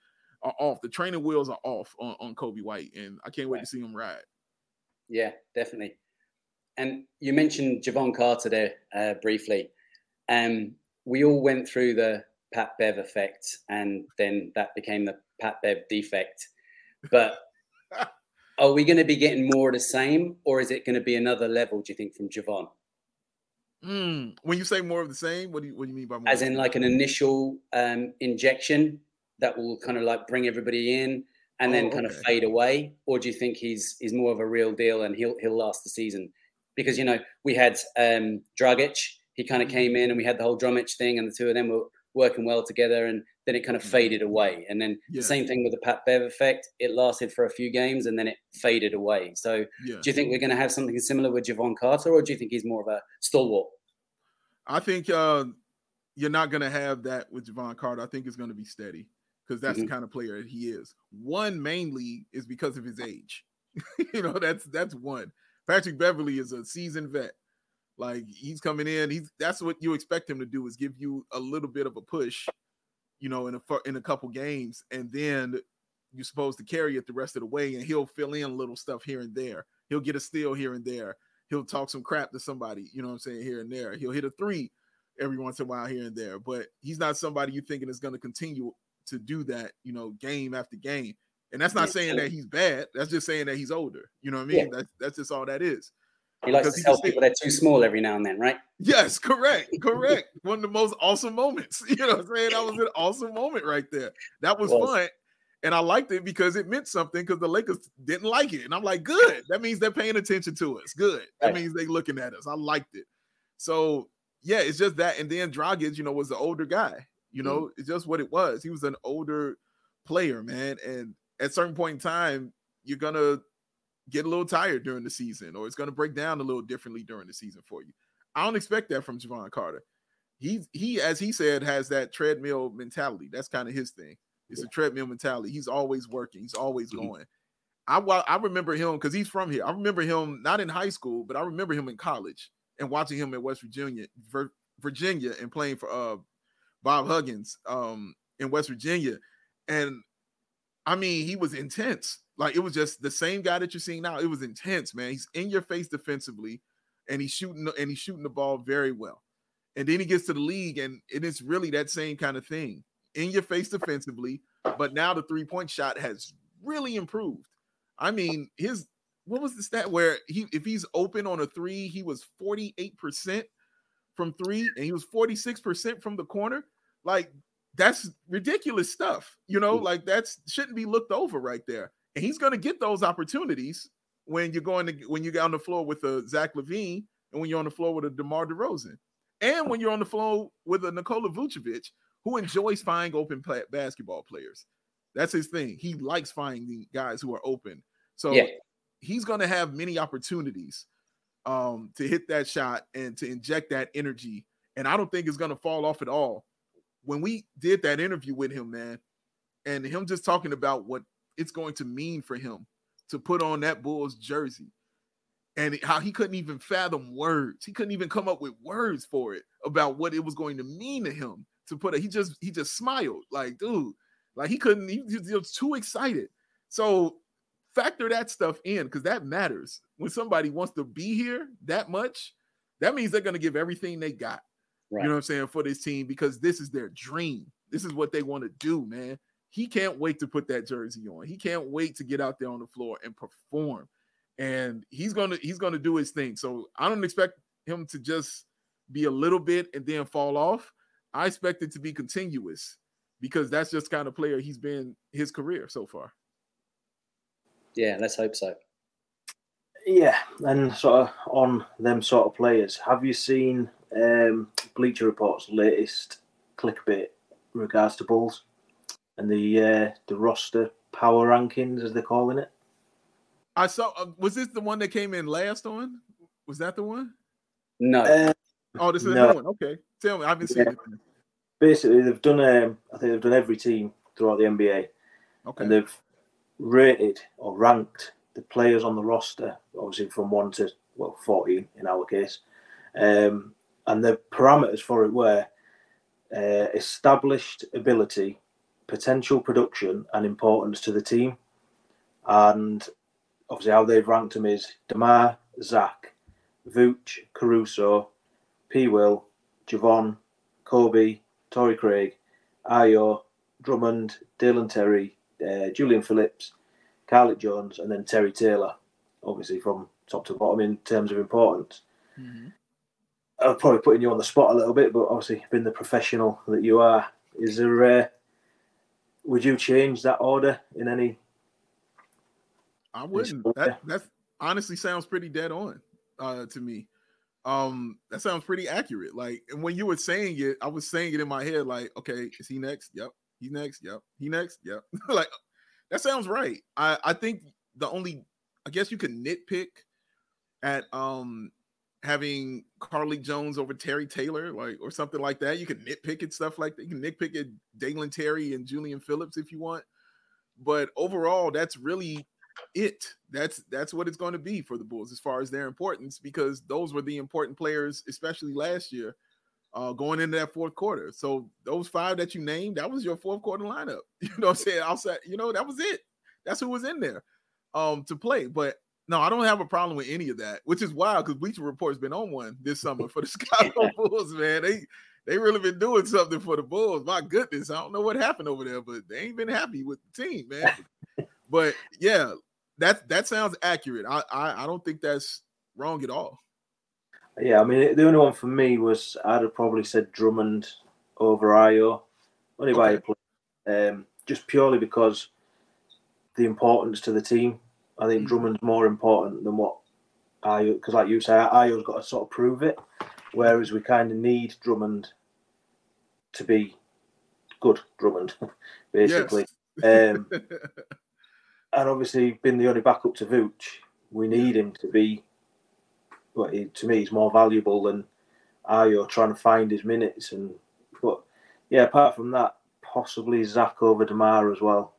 are off. The training wheels are off on Kobe White, and I can't wait to see him ride. Yeah, definitely. And you mentioned Jevon Carter there briefly. We all went through the Pat Bev effect, and then that became the Pat Bev defect. But are we going to be getting more of the same, or is it going to be another level, do you think, from Jevon? When you say more of the same, what do you mean by more? As in like an initial injection that will kind of like bring everybody in and then kind of fade away? Or do you think he's more of a real deal and he'll last the season? Because, you know, we had Dragic. He kind of came in and we had the whole Drummond thing and the two of them were working well together, and then it kind of faded away. And then the same thing with the Pat Bev effect. It lasted for a few games and then it faded away. So do you think we're going to have something similar with Jevon Carter, or do you think he's more of a stalwart? I think you're not going to have that with Jevon Carter. I think it's going to be steady because that's the kind of player that he is. One mainly is because of his age. You know, that's one. Patrick Beverly is a seasoned vet. Like, he's coming in. That's what you expect him to do, is give you a little bit of a push, you know, in a couple games. And then you're supposed to carry it the rest of the way, and he'll fill in little stuff here and there. He'll get a steal here and there. He'll talk some crap to somebody, you know what I'm saying, here and there. He'll hit a three every once in a while here and there. But he's not somebody you thinking is going to continue to do that, you know, game after game. And that's not saying that he's bad. That's just saying that he's older. You know what I mean? Yeah. That's just all that is. He likes to tell people they're too small every now and then, right? Yes, correct. One of the most awesome moments. You know what I'm saying? That was an awesome moment right there. That was fun. And I liked it because it meant something, because the Lakers didn't like it. And I'm like, good. That means they're paying attention to us. Good. That means they're looking at us. I liked it. So, yeah, it's just that. And then Dragic, you know, was the older guy. You know, it's just what it was. He was an older player, man. And at a certain point in time, you're going to get a little tired during the season, or it's going to break down a little differently during the season for you. I don't expect that from Jevon Carter. He, as he said, has that treadmill mentality. That's kind of his thing. It's a treadmill mentality. He's always working. He's always going. I remember him because he's from here. I remember him not in high school, but I remember him in college and watching him at West Virginia, and playing for Bob Huggins in West Virginia. And, I mean, he was intense. Like, it was just the same guy that you're seeing now. It was intense, man. He's in your face defensively, and he's shooting the ball very well. And then he gets to the league, and it is really that same kind of thing. In your face defensively, but now the three-point shot has really improved. I mean, what was the stat where if he's open on a three, he was 48% from three, and he was 46% from the corner. Like, that's ridiculous stuff, you know? Like, that's shouldn't be looked over right there. And he's going to get those opportunities when you get on the floor with a Zach LaVine, and when you're on the floor with a DeMar DeRozan, and when you're on the floor with a Nikola Vucevic, who enjoys finding open basketball players. That's his thing. He likes finding guys who are open. So he's going to have many opportunities to hit that shot and to inject that energy. And I don't think it's going to fall off at all. When we did that interview with him, man, and him just talking about what it's going to mean for him to put on that Bulls jersey, and how he couldn't even fathom words. He couldn't even come up with words for it, about what it was going to mean to him. He just smiled, like, dude, like he was too excited. So factor that stuff in, because that matters. When somebody wants to be here that much, that means they're going to give everything they got, right? You know what I'm saying, for this team, because this is their dream. This is what they want to do, man. He can't wait to put that jersey on. He can't wait to get out there on the floor and perform. And he's going to do his thing. So I don't expect him to just be a little bit and then fall off. I expect it to be continuous, because that's just the kind of player he's been his career so far. Yeah, let's hope so. Yeah, and sort of on them sort of players, have you seen Bleacher Report's latest clickbait in regards to Bulls and the roster power rankings, as they're calling it? I saw. Was this the one that came in last on? Was that the one? No. This is another one. Okay. Tell me, I haven't seen it. Basically, they've done. I think they've done every team throughout the NBA, okay, and they've rated or ranked the players on the roster, obviously from 1 to 14 in our case, and the parameters for it were established ability, potential production, and importance to the team. And obviously, how they've ranked them is DeMar, Zach, Vooch, Caruso, P. Will, Jevon, Kobe, Torrey Craig, Ayo, Drummond, Dalen Terry, Julian Phillips, Carlik Jones, and then Terry Taylor, obviously from top to bottom in terms of importance. Mm-hmm. I'm probably putting you on the spot a little bit, but obviously being the professional that you are, is there? Would you change that order in any? I wouldn't. That honestly sounds pretty dead on to me. That sounds pretty accurate. Like, and when you were saying it, I was saying it in my head, like, okay, is he next? Yep. He's next. Yep. He next. Yep. Like, that sounds right. I think I guess you could nitpick at having Carlik Jones over Terry Taylor, like, or something like that. You could nitpick at stuff like that. You can nitpick at Dalen Terry and Julian Phillips if you want. But overall, that's really it. That's what it's going to be for the Bulls as far as their importance, because those were the important players, especially last year, going into that fourth quarter. So those five that you named, that was your fourth quarter lineup. You know what I'm saying? Outside, you know, that was it. That's who was in there to play. But no, I don't have a problem with any of that, which is wild because Bleacher Report's been on one this summer for the Chicago Bulls, man. They really been doing something for the Bulls. My goodness, I don't know what happened over there, but they ain't been happy with the team, man. But yeah, that sounds accurate. I don't think that's wrong at all. Yeah, I mean, the only one for me was I'd have probably said Drummond over Ayo. Only by a play. Just purely because the importance to the team. I think Drummond's more important than what Ayo, because like you say, Ayo's got to sort of prove it, whereas we kind of need Drummond to be good Drummond, basically. Yes. And obviously, being the only backup to Vooch, we need him to be, well, to me, he's more valuable than Ayo trying to find his minutes. But yeah, apart from that, possibly Zach over Demar as well.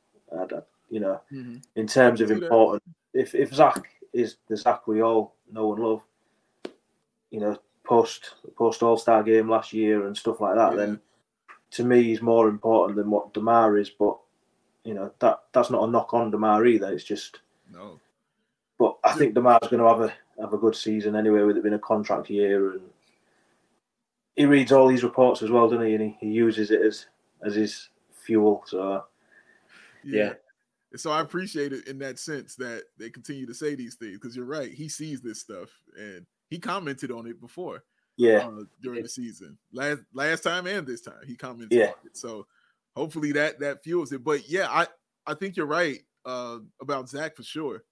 In terms of importance, if Zach is the Zach we all know and love, you know, post All-Star game last year and stuff like that, then to me he's more important than what Demar is. But you know, that's not a knock on Demar either. It's just no. But I think Demar's going to have a good season anyway, with it being a contract year, and he reads all these reports as well, doesn't he? And he uses it as his fuel. So yeah. So I appreciate it in that sense that they continue to say these things, because you're right. He sees this stuff, and he commented on it before. Yeah, during the season, last time and this time, he commented on it. So hopefully that fuels it. But yeah, I think you're right about Zach for sure.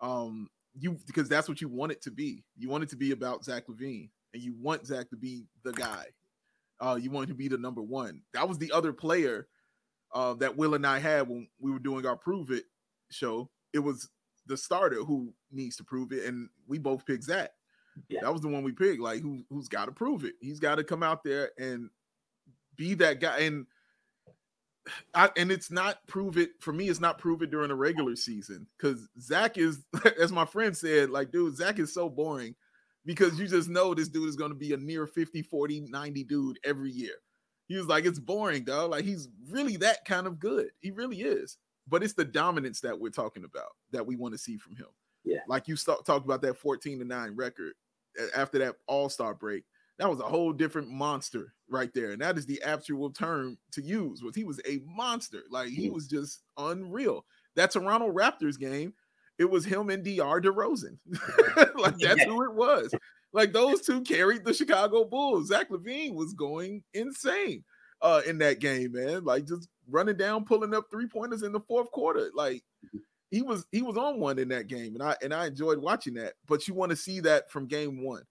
Because that's what you want it to be. You want it to be about Zach LaVine, and you want Zach to be the guy. You want him to be the number one. That was the other player that Will and I had when we were doing our Prove It show. It was the starter who needs to prove it, and we both picked Zach. Yeah. That was the one we picked. Like, who's got to prove it? He's got to come out there and be that guy. And it's not prove it for me. It's not prove it during the regular season, because Zach is, as my friend said, like, dude, Zach is so boring, because you just know this dude is going to be a near 50, 40, 90 dude every year. He was like, it's boring, dog. Like, he's really that kind of good. He really is. But it's the dominance that we're talking about that we want to see from him. Yeah. Like, you talked about that 14-9 record after that All-Star break. That was a whole different monster right there. And that is the actual term to use, was he was a monster. Like, he was just unreal. That Toronto Raptors game, it was him and DR DeRozan. Like, that's who it was. Like, those two carried the Chicago Bulls. Zach LaVine was going insane in that game, man. Like, just running down, pulling up three-pointers in the fourth quarter. Like, he was on one in that game, and I enjoyed watching that. But you want to see that from game one.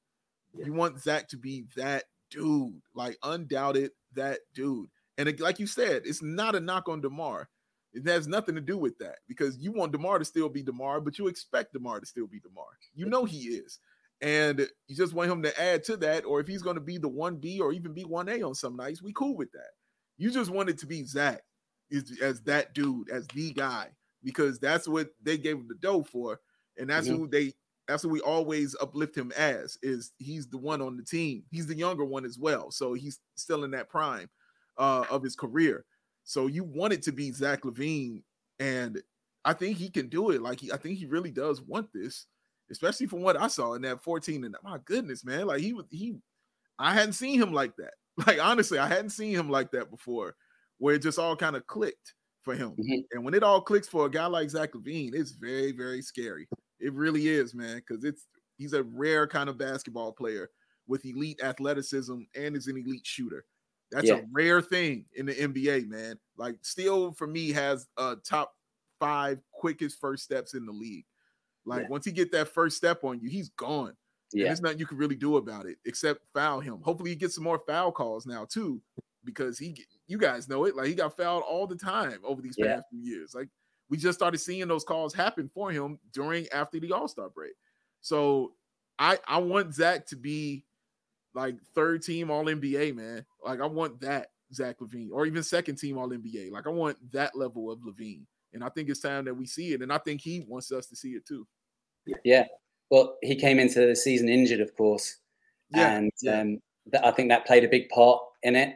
You want Zach to be that dude, like, undoubted that dude. And it, like you said, it's not a knock on DeMar. It has nothing to do with that, because you want DeMar to still be DeMar, but you expect DeMar to still be DeMar. You know he is. And you just want him to add to that, or if he's going to be the 1B or even be 1A on some nights, we cool with that. You just want it to be Zach as that dude, as the guy, because that's what they gave him the dough for, and that's that's who we always uplift him as, is he's the one on the team. He's the younger one as well, so he's still in that prime of his career. So you want it to be Zach LaVine, and I think he can do it. Like, I think he really does want this. Especially from what I saw in that 14, and my goodness, man, like I hadn't seen him like that. Like, honestly, I hadn't seen him like that before, where it just all kind of clicked for him. Mm-hmm. And when it all clicks for a guy like Zach LaVine, it's very, very scary. It really is, man, because he's a rare kind of basketball player with elite athleticism and is an elite shooter. That's a rare thing in the NBA, man. Like, Steele, for me, has a top 5 quickest first steps in the league. Like, once he get that first step on you, he's gone. Yeah. There's nothing you can really do about it except foul him. Hopefully he gets some more foul calls now too, because you guys know it. Like, he got fouled all the time over these past few years. Like, we just started seeing those calls happen for him after the All-Star break. So I want Zach to be like 3rd team All-NBA, man. Like, I want that Zach LaVine, or even 2nd team All-NBA. Like, I want that level of LaVine. And I think it's time that we see it. And I think he wants us to see it too. Yeah. Well, he came into the season injured, of course. Yeah. And I think that played a big part in it.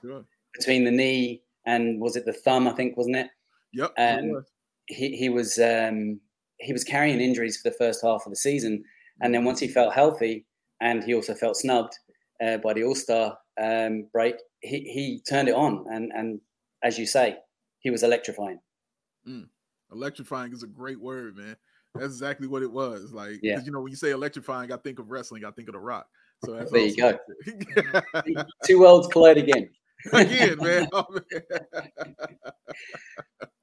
Sure. Between the knee and was it the thumb, I think, wasn't it? Yep. He was carrying injuries for the first half of the season. And then once he felt healthy, and he also felt snubbed by the All-Star break, he turned it on. And as you say, he was electrifying. Electrifying is a great word, man. That's exactly what it was. Like, yeah. You know, when you say electrifying, I think of wrestling. I think of The Rock. So that's there you go. Two worlds collide again. Again, man. Oh, man.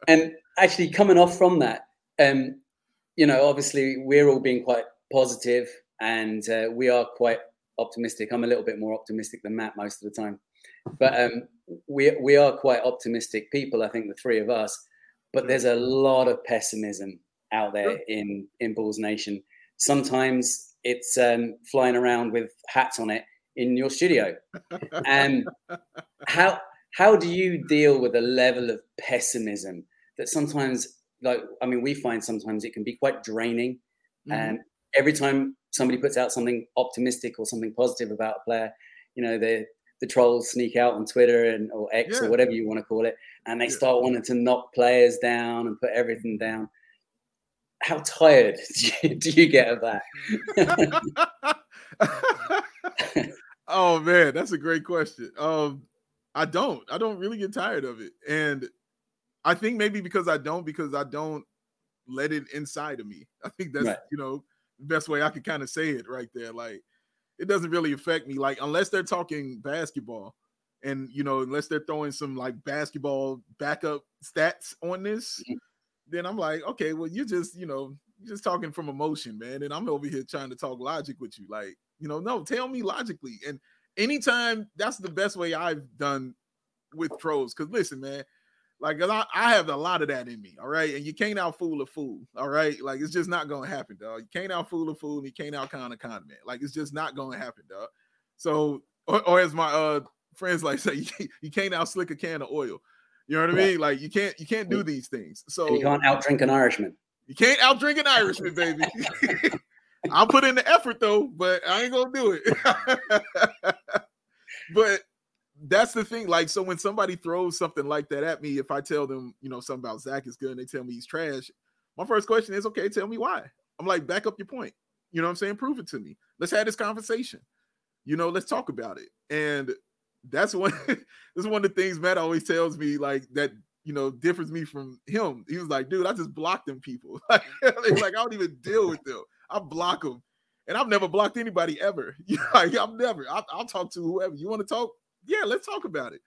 And actually, coming off from that, you know, obviously we're all being quite positive and we are quite optimistic. I'm a little bit more optimistic than Matt most of the time. But we are quite optimistic people, I think, the three of us. But there's a lot of pessimism out there in Bulls Nation. Sometimes it's flying around with hats on it in your studio. And how do you deal with a level of pessimism that sometimes, like, I mean, we find sometimes it can be quite draining. And every time somebody puts out something optimistic or something positive about a player, you know, the trolls sneak out on Twitter and or X or whatever you want to call it, and they start wanting to knock players down and put everything down. How tired do you get of that? Oh, man, that's a great question. I don't really get tired of it. And I think maybe because I don't let it inside of me. I think that's, you know, the best way I could kind of say it right there. Like, it doesn't really affect me. Like, unless they're talking basketball and, you know, unless they're throwing some like basketball backup stats on this, then I'm like, okay, well, you're just, you know, you're just talking from emotion, man. And I'm over here trying to talk logic with you. Like, you know, no, tell me logically. And anytime, that's the best way I've done with pros. Cause listen, man, like I have a lot of that in me. All right. And you can't out fool a fool. All right. Like, it's just not going to happen, dog. You can't out fool a fool and you can't out con a con man. Like, it's just not going to happen, dog. So, or as my friends like say, you can't out slick a can of oil. You know what I mean? Like, you can't do these things. So you can't out drink an Irishman. You can't out drink an Irishman, baby. I'll put in the effort though, but I ain't going to do it. But that's the thing. Like, so when somebody throws something like that at me, if I tell them, you know, something about Zach is good and they tell me he's trash, my first question is, okay, tell me why. I'm like, back up your point. You know what I'm saying? Prove it to me. Let's have this conversation. You know, let's talk about it. And that's one of the things Matt always tells me, like, that, you know, differs me from him. He was like, dude, I just block them people. Like, I don't even deal with them. I block them. And I've never blocked anybody ever. Like, I'll talk to whoever. You want to talk? Yeah, let's talk about it,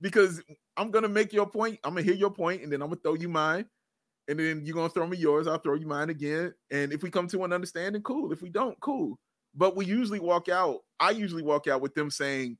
because I'm going to make your point. I'm going to hear your point, and then I'm going to throw you mine, and then you're going to throw me yours. I'll throw you mine again, and if we come to an understanding, cool. If we don't, cool. But we usually walk out. I usually walk out with them saying,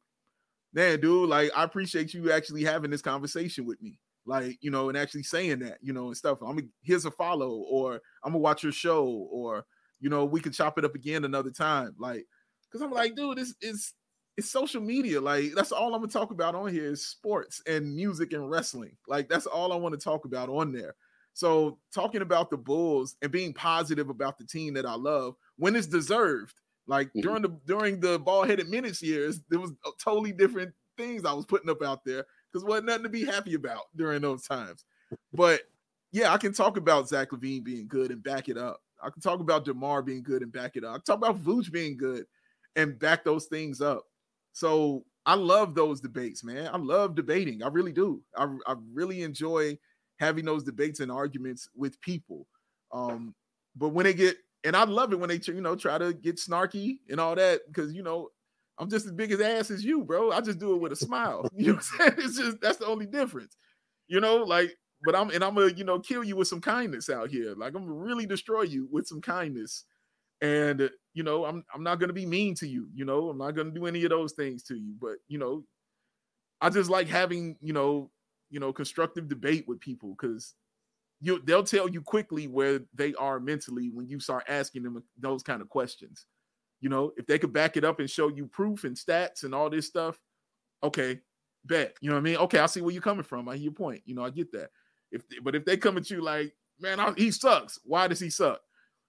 man, dude, like, I appreciate you actually having this conversation with me, like, you know, and actually saying that, you know, and stuff. Here's a follow, or I'm going to watch your show, or, you know, we can chop it up again another time. Like, because I'm like, dude, this is... It's social media. Like, that's all I'm going to talk about on here is sports and music and wrestling. Like, that's all I want to talk about on there. So talking about the Bulls and being positive about the team that I love when it's deserved, like during the ball-headed minutes years, there was totally different things I was putting up out there because wasn't nothing to be happy about during those times. But yeah, I can talk about Zach LaVine being good and back it up. I can talk about DeMar being good and back it up. I can talk about Vooch being good and back those things up. So I love those debates, man. I love debating. I really do. I really enjoy having those debates and arguments with people. But when they get, and I love it when they, you know, try to get snarky and all that, because, you know, I'm just as big as ass as you, bro. I just do it with a smile. You know what I'm saying? It's just, that's the only difference, you know, like, but I'm going to, you know, kill you with some kindness out here. Like, I'm going to really destroy you with some kindness. And, you know, I'm not going to be mean to you, you know, I'm not going to do any of those things to you, but, you know, I just like having, you know, constructive debate with people, because they'll tell you quickly where they are mentally when you start asking them those kind of questions. You know, if they could back it up and show you proof and stats and all this stuff, okay, bet, you know what I mean? Okay, I see where you're coming from. I hear your point. You know, I get that. But if they come at you like, man, he sucks. Why does he suck?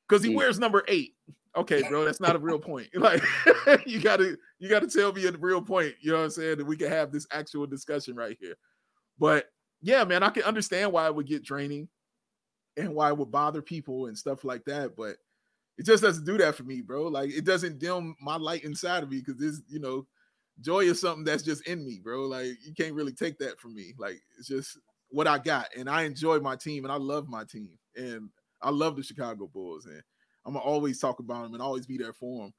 Because he wears number 8. Okay, bro, that's not a real point. Like, you gotta tell me a real point. You know what I'm saying? That we can have this actual discussion right here. But yeah, man, I can understand why it would get draining and why it would bother people and stuff like that. But it just doesn't do that for me, bro. Like, it doesn't dim my light inside of me, because this, you know, joy is something that's just in me, bro. Like, you can't really take that from me. Like, it's just what I got. And I enjoy my team, and I love my team, and I love the Chicago Bulls, and I'm going to always talk about them and always be there for them,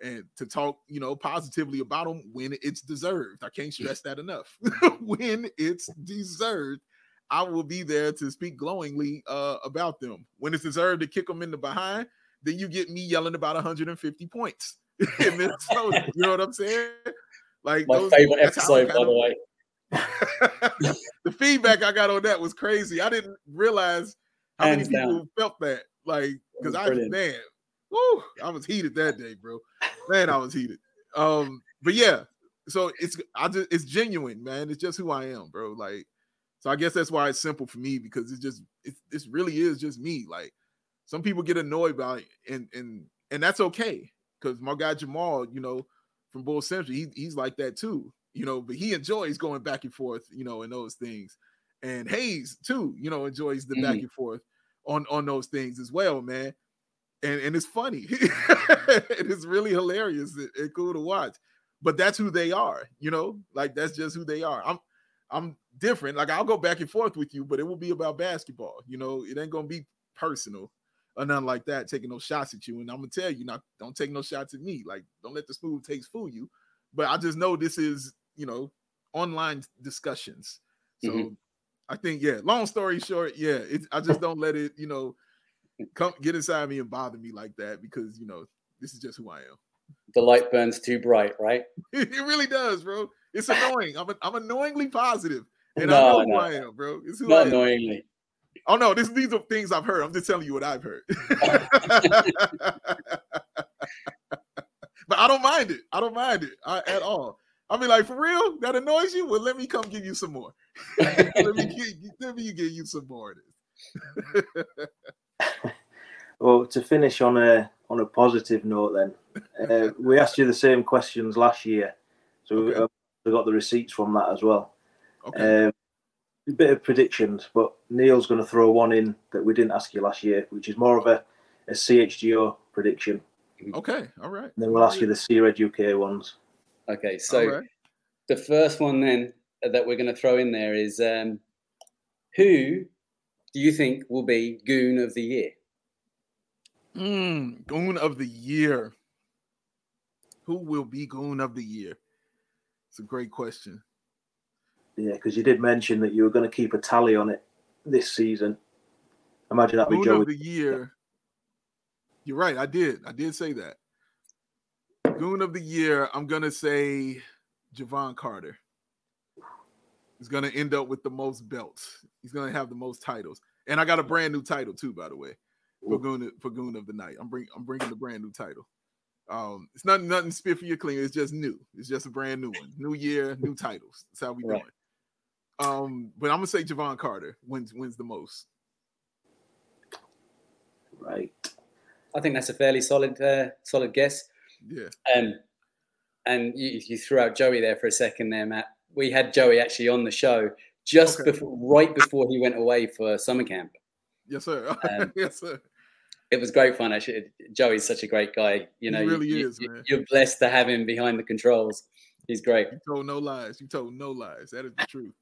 and to talk, you know, positively about them when it's deserved. I can't stress that enough. When it's deserved, I will be there to speak glowingly about them. When it's deserved to kick them in the behind, then you get me yelling about 150 points in Minnesota. You know what I'm saying? Like, my favorite episode, by the way. The feedback I got on that was crazy. I didn't realize how many people felt that. Like, because I was heated that day, bro. Man, I was heated. But yeah, so it's genuine, man. It's just who I am, bro. Like, so I guess that's why it's simple for me, because it really is just me. Like, some people get annoyed by it, and that's okay, because my guy Jamal, you know, from Bull Central, he's like that too, you know, but he enjoys going back and forth, you know, in those things. And Hayes too, you know, enjoys the back and forth on those things as well, man. And it's funny. It's really hilarious and cool to watch. But that's who they are, you know, like, that's just who they are. I'm different. Like, I'll go back and forth with you, but it will be about basketball. You know, it ain't gonna be personal or nothing like that, taking no shots at you. And I'm gonna tell you, don't take no shots at me. Like, don't let the smooth takes fool you. But I just know this is, you know, online discussions. So I think, long story short, I just don't let it, you know, come get inside me and bother me like that, because, you know, this is just who I am. The light burns too bright, right? It really does, bro. It's annoying. I'm annoyingly positive, and I know who I am, bro. It's who I am. Annoyingly. Oh no, these are things I've heard. I'm just telling you what I've heard. But I don't mind it. I don't mind it at all. I mean, like, for real, that annoys you? Well, let me come give you some more. let me give you some more of this. Well, to finish on a positive note, then we asked you the same questions last year, so we got the receipts from that as well. Okay. A bit of predictions, but Neil's going to throw one in that we didn't ask you last year, which is more of a CHGO prediction. Okay, all right. And then we'll ask you the SeeRed UK ones. Okay, so The first one then that we're going to throw in there is who do you think will be Goon of the Year? Goon of the Year. Who will be Goon of the Year? It's a great question. Yeah, because you did mention that you were going to keep a tally on it this season. Imagine that would be Joey. Goon of the Year. You're right. I did say that. Goon of the Year, I'm going to say Jevon Carter. He's going to end up with the most belts. He's going to have the most titles. And I got a brand new title too, by the way, for Goon of the Night. I'm bringing the brand new title. It's nothing spiffy or clean. It's just new. It's just a brand new one. New year, new titles. That's how we doing. But I'm gonna say Jevon Carter wins the most. Right. I think that's a fairly solid guess. Yeah. And you threw out Joey there for a second there, Matt. We had Joey actually on the show just before he went away for summer camp. Yes, sir. Yes, sir. It was great fun, actually. Joey's such a great guy. You know, he really is, man. You're blessed to have him behind the controls. He's great. You told no lies. That is the truth.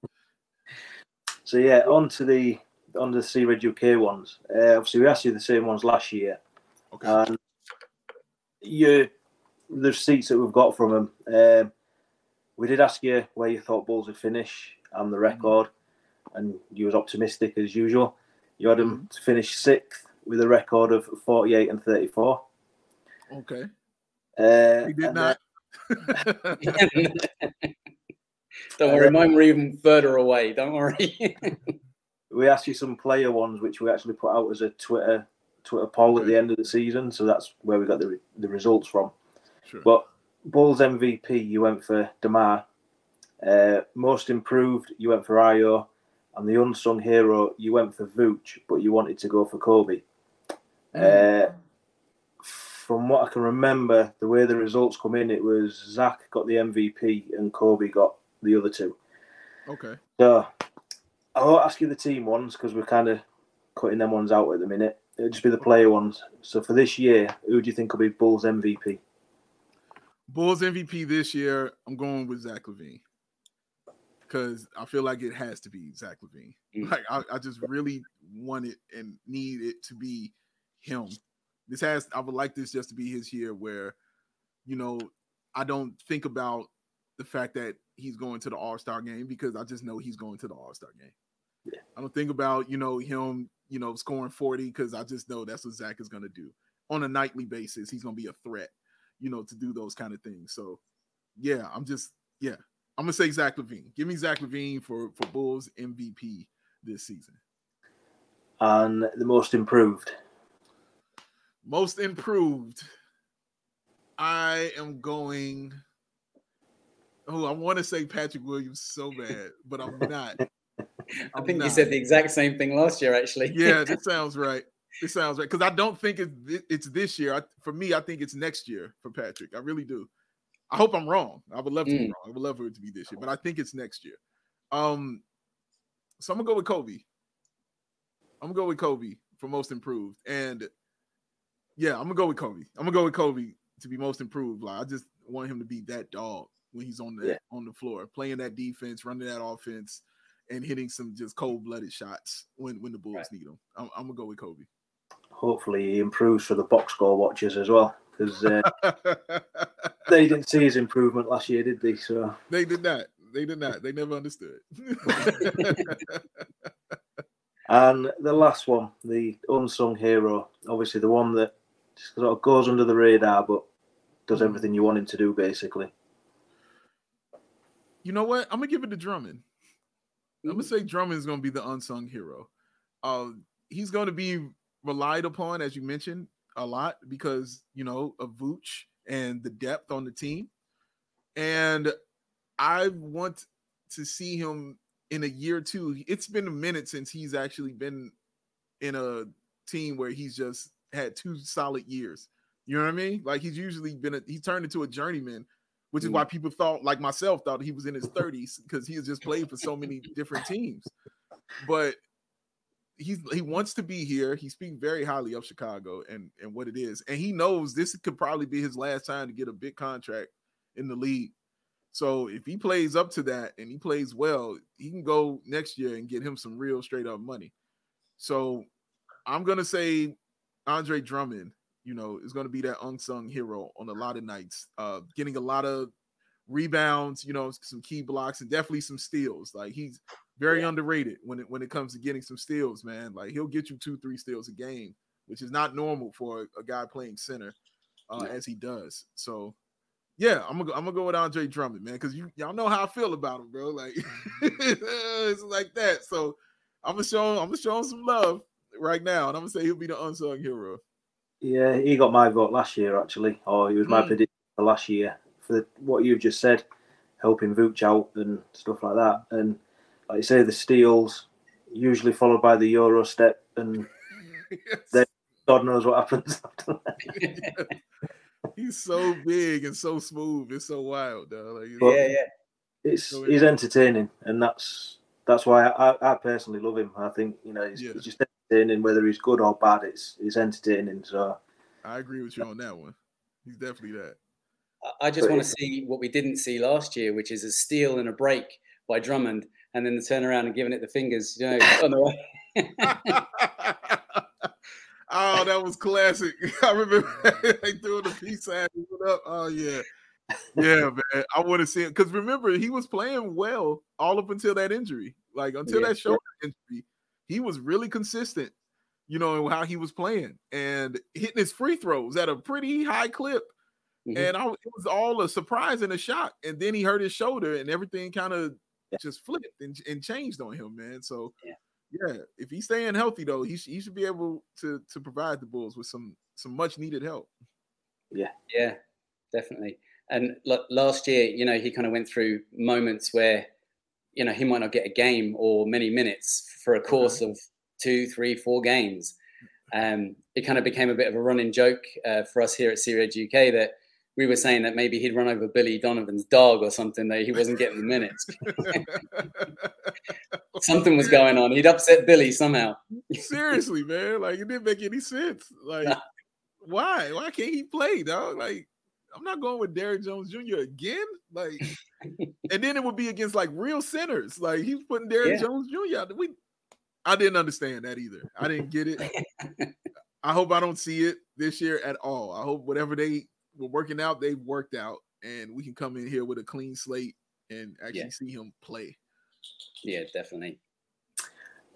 So yeah, on to the SeeRed UK ones. Obviously, we asked you the same ones last year. Okay. And the receipts that we've got from them. We did ask you where you thought Bulls would finish and the record, and you was optimistic as usual. You had them to finish 6th with a record of 48-34. Okay. He did not. Don't worry, mine were even further away. Don't worry. We asked you some player ones, which we actually put out as a Twitter poll at the end of the season, so that's where we got the results from. Sure. But Bulls MVP, you went for DeMar. Most improved, you went for Ayo, I'm the unsung hero. You went for Vooch, but you wanted to go for Kobe. From what I can remember, the way the results come in, it was Zach got the MVP and Kobe got the other two. Okay. So I won't ask you the team ones because we're kind of cutting them ones out at the minute. It'll just be the player ones. So for this year, who do you think will be Bulls MVP? Bulls MVP this year, I'm going with Zach LaVine. Because I feel like it has to be Zach LaVine. Like, I just really want it and need it to be him. I would like this just to be his year where, you know, I don't think about the fact that he's going to the All-Star game because I just know he's going to the All-Star game. Yeah. I don't think about, you know, him, you know, scoring 40 because I just know that's what Zach is going to do. On a nightly basis, he's going to be a threat, you know, to do those kind of things. So, yeah, I'm going to say Zach LaVine. Give me Zach LaVine for Bulls MVP this season. And the most improved? Most improved. I am going – I want to say Patrick Williams so bad, but I'm not. I think you said the exact same thing last year, actually. Yeah, that sounds right. It sounds right. Because I don't think it's this year. For me, I think it's next year for Patrick. I really do. I hope I'm wrong. I would love to be wrong. I would love for it to be this year, but I think it's next year. So I'm going to go with Kobe. I'm going to go with Kobe for most improved. And, yeah, I'm going to go with Kobe. I'm going to go with Kobe to be most improved. Like, I just want him to be that dog when he's on the floor, playing that defense, running that offense, and hitting some just cold-blooded shots when the Bulls need him. I'm going to go with Kobe. Hopefully he improves for the box score watchers as well. Because they didn't see his improvement last year, did they? So they did not. They did not. They never understood. And the last one, the unsung hero, obviously the one that just sort of goes under the radar but does everything you want him to do, basically. You know what? I'm going to give it to Drummond. I'm going to say Drummond's going to be the unsung hero. He's going to be relied upon, as you mentioned, a lot because, you know, of Vooch and the depth on the team. And I want to see him in a year or two. It's been a minute since he's actually been in a team where he's just had two solid years. You know what I mean? Like, he's usually been he turned into a journeyman, which is why people thought, like myself, thought he was in his 30s because he has just played for so many different teams. But he wants to be here. He speaks very highly of Chicago and what it is. And he knows this could probably be his last time to get a big contract in the league. So if he plays up to that and he plays well, he can go next year and get him some real straight up money. So I'm going to say Andre Drummond, you know, is going to be that unsung hero on a lot of nights, getting a lot of rebounds, you know, some key blocks and definitely some steals. Like, he's very underrated when it comes to getting some steals, man. Like, he'll get you 2-3 steals a game, which is not normal for a guy playing center as he does. So, yeah, I'm gonna go with Andre Drummond, man, because y'all know how I feel about him, bro. Like, it's like that. So I'm gonna show him some love right now, and I'm gonna say he'll be the unsung hero. Yeah, he got my vote last year, actually. He was my prediction for last year for what you've just said, helping Vooch out and stuff like that, and. Like you say, the steals, usually followed by the Euro step, and then God knows what happens after that. He's so big and so smooth. It's so wild, though. Like, he's entertaining, and that's why I personally love him. I think, you know, he's just entertaining, whether he's good or bad. It's entertaining. So I agree with you on that one. He's definitely that. I just want to see what we didn't see last year, which is a steal and a break by Drummond. And then the turnaround and giving it the fingers, you know, on the way. Oh, that was classic. I remember they threw the peace sign up. Oh, yeah. Yeah, man. I want to see him. Because remember, he was playing well all up until that injury. Like, until that shoulder injury, he was really consistent, you know, in how he was playing. And hitting his free throws at a pretty high clip. Mm-hmm. And it was all a surprise and a shock. And then he hurt his shoulder and everything kind of just flipped and changed on him, man. So, if he's staying healthy, though, he should be able to provide the Bulls with some much-needed help. Yeah, definitely. And last year, you know, he kind of went through moments where you know, he might not get a game or many minutes for a course of 2, 3, 4 games. It kind of became a bit of a running joke for us here at SeeRed UK that we were saying that maybe he'd run over Billy Donovan's dog or something, though he wasn't getting the minutes. Something was going on. He'd upset Billy somehow. Seriously, man. Like, it didn't make any sense. Like, why? Why can't he play, dog? Like, I'm not going with Derrick Jones Jr. again. Like, and then it would be against, like, real centers. Like, he's putting Derrick Jones Jr. out. I didn't understand that either. I didn't get it. I hope I don't see it this year at all. I hope whatever they were working out, they worked out, and we can come in here with a clean slate and actually see him play. Yeah, definitely.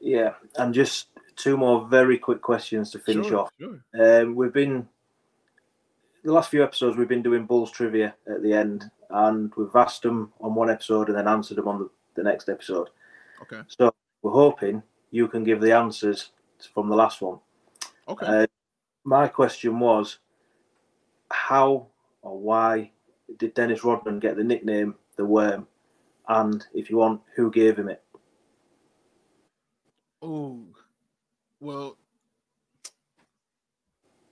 Yeah, and just two more very quick questions to finish off. Sure. We've been... The last few episodes, we've been doing Bulls trivia at the end, and we've asked them on one episode and then answered them on the next episode. Okay. So we're hoping you can give the answers from the last one. Okay. My question was, how or why did Dennis Rodman get the nickname The Worm? And if you want, who gave him it? Oh, well...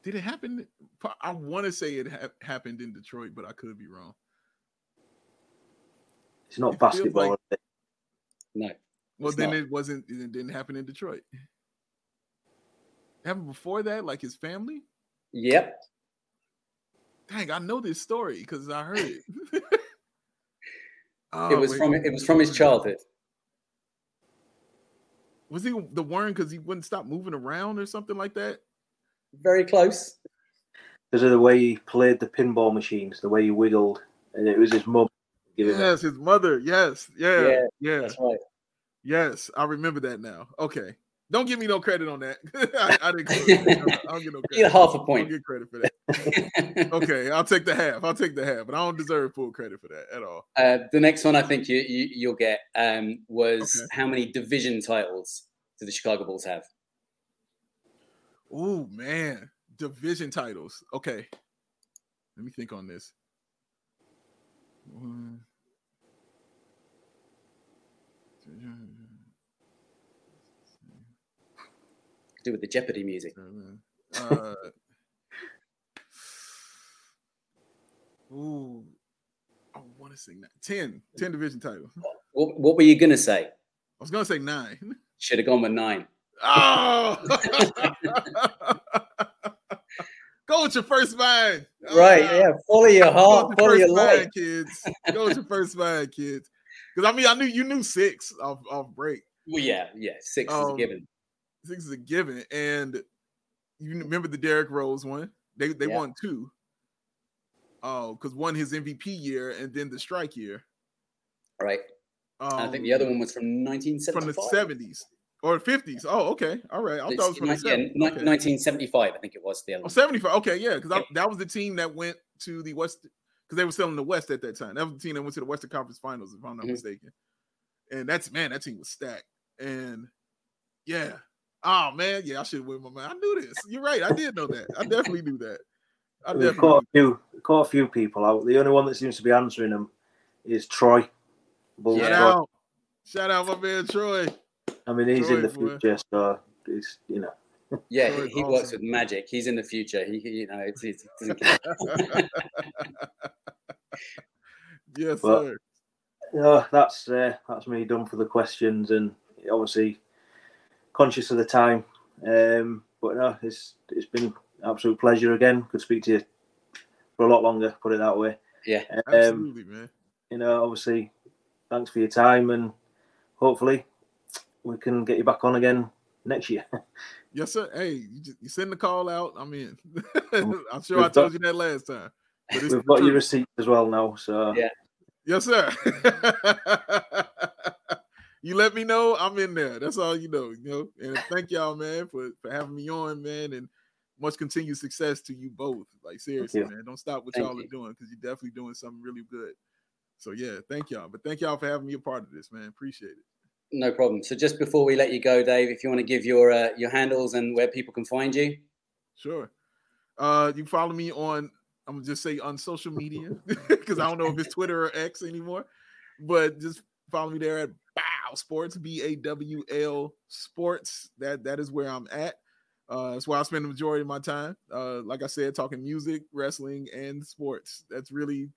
Did it happen? I want to say it happened in Detroit, but I could be wrong. It's not basketball. Like... No. Well, then not. It didn't happen in Detroit. It happened before that, like his family? Yep. Dang, I know this story because I heard it. It was from his childhood. Was he the worm because he wouldn't stop moving around or something like that? Very close. Because of the way he played the pinball machines, the way he wiggled, and it was his mum. Yes, his mother. Yes, yeah. That's right. Yes, I remember that now. Okay, don't give me no credit on that. I didn't. I don't get no credit. You get half a point. I don't get credit for that. Okay, I'll take the half. But I don't deserve full credit for that at all. The next one I think you'll get was how many division titles do the Chicago Bulls have? Oh, man. Division titles. Okay. Let me think on this. Do with the Jeopardy music. Ooh. I want to say 10 division titles. What were you going to say? I was going to say 9. Should have gone with 9. Oh, go with your first mind, right? Yeah, follow your heart, follow your life, kids. Go with your first mind, kids. Because I mean, I knew you knew 6 off break. Well, yeah, 6 is a given. 6 is a given, and you remember the Derrick Rose one? They won 2. Oh, because one his MVP year and then the strike year. All right. I think the other one was from 1975. From the 70s. Or 50s. Oh, okay. All right. I thought it was from the 70s. 1975, I think it was. The other one. 75. Okay, yeah. Because that was the team that went to the West. Because they were still in the West at that time. That was the team that went to the Western Conference Finals, if I'm not mistaken. And that team was stacked. And, yeah. Oh, man. Yeah, I should have won my mind. I knew this. You're right. I did know that. I definitely knew that. Caught a few people out. The only one that seems to be answering them is Troy. Shout out my man, Troy. I mean, he's in the future, so it's, you know. Yeah, he works with magic. He's in the future. He, you know, it's yes, but, sir. That's me done for the questions, and obviously conscious of the time. But no, it's been an absolute pleasure again. Could speak to you for a lot longer. Put it that way. Yeah, absolutely, man. You know, obviously, thanks for your time, and hopefully we can get you back on again next year. Yes, sir. Hey, you send the call out. I'm in. I'm sure I told you that last time. But we've got your receipt as well now. So yeah. Yes, sir. You let me know, I'm in there. That's all you know. You know. And thank y'all, man, for having me on, man. And much continued success to you both. Like, seriously, man. Don't stop what y'all are doing, because you're definitely doing something really good. So, yeah, thank y'all. But thank y'all for having me a part of this, man. Appreciate it. No problem. So just before we let you go, Dave, if you want to give your handles and where people can find you. Sure. You can follow me on, I'm going to just say on social media, because I don't know if it's Twitter or X anymore, but just Follow me there at Bow Sports, B-A-W-L Sports. That is where I'm at. That's where I spend the majority of my time. Like I said, talking music, wrestling, and sports. That's really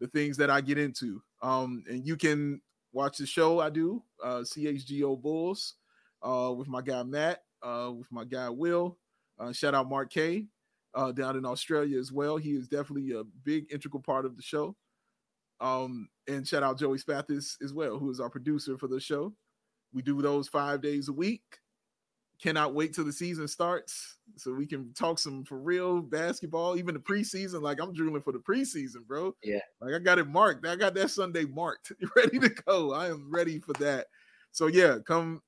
the things that I get into. And you can watch the show I do, CHGO Bulls, with my guy Matt, with my guy Will. Shout out Mark K down in Australia as well. He is definitely a big integral part of the show. And shout out Joey Spathis as well, who is our producer for the show. We do those 5 days a week. Cannot wait till the season starts so we can talk some for real basketball, even the preseason. Like, I'm drooling for the preseason, bro. Yeah. Like, I got it marked. I got that Sunday marked, ready to go. I am ready for that. So, yeah, come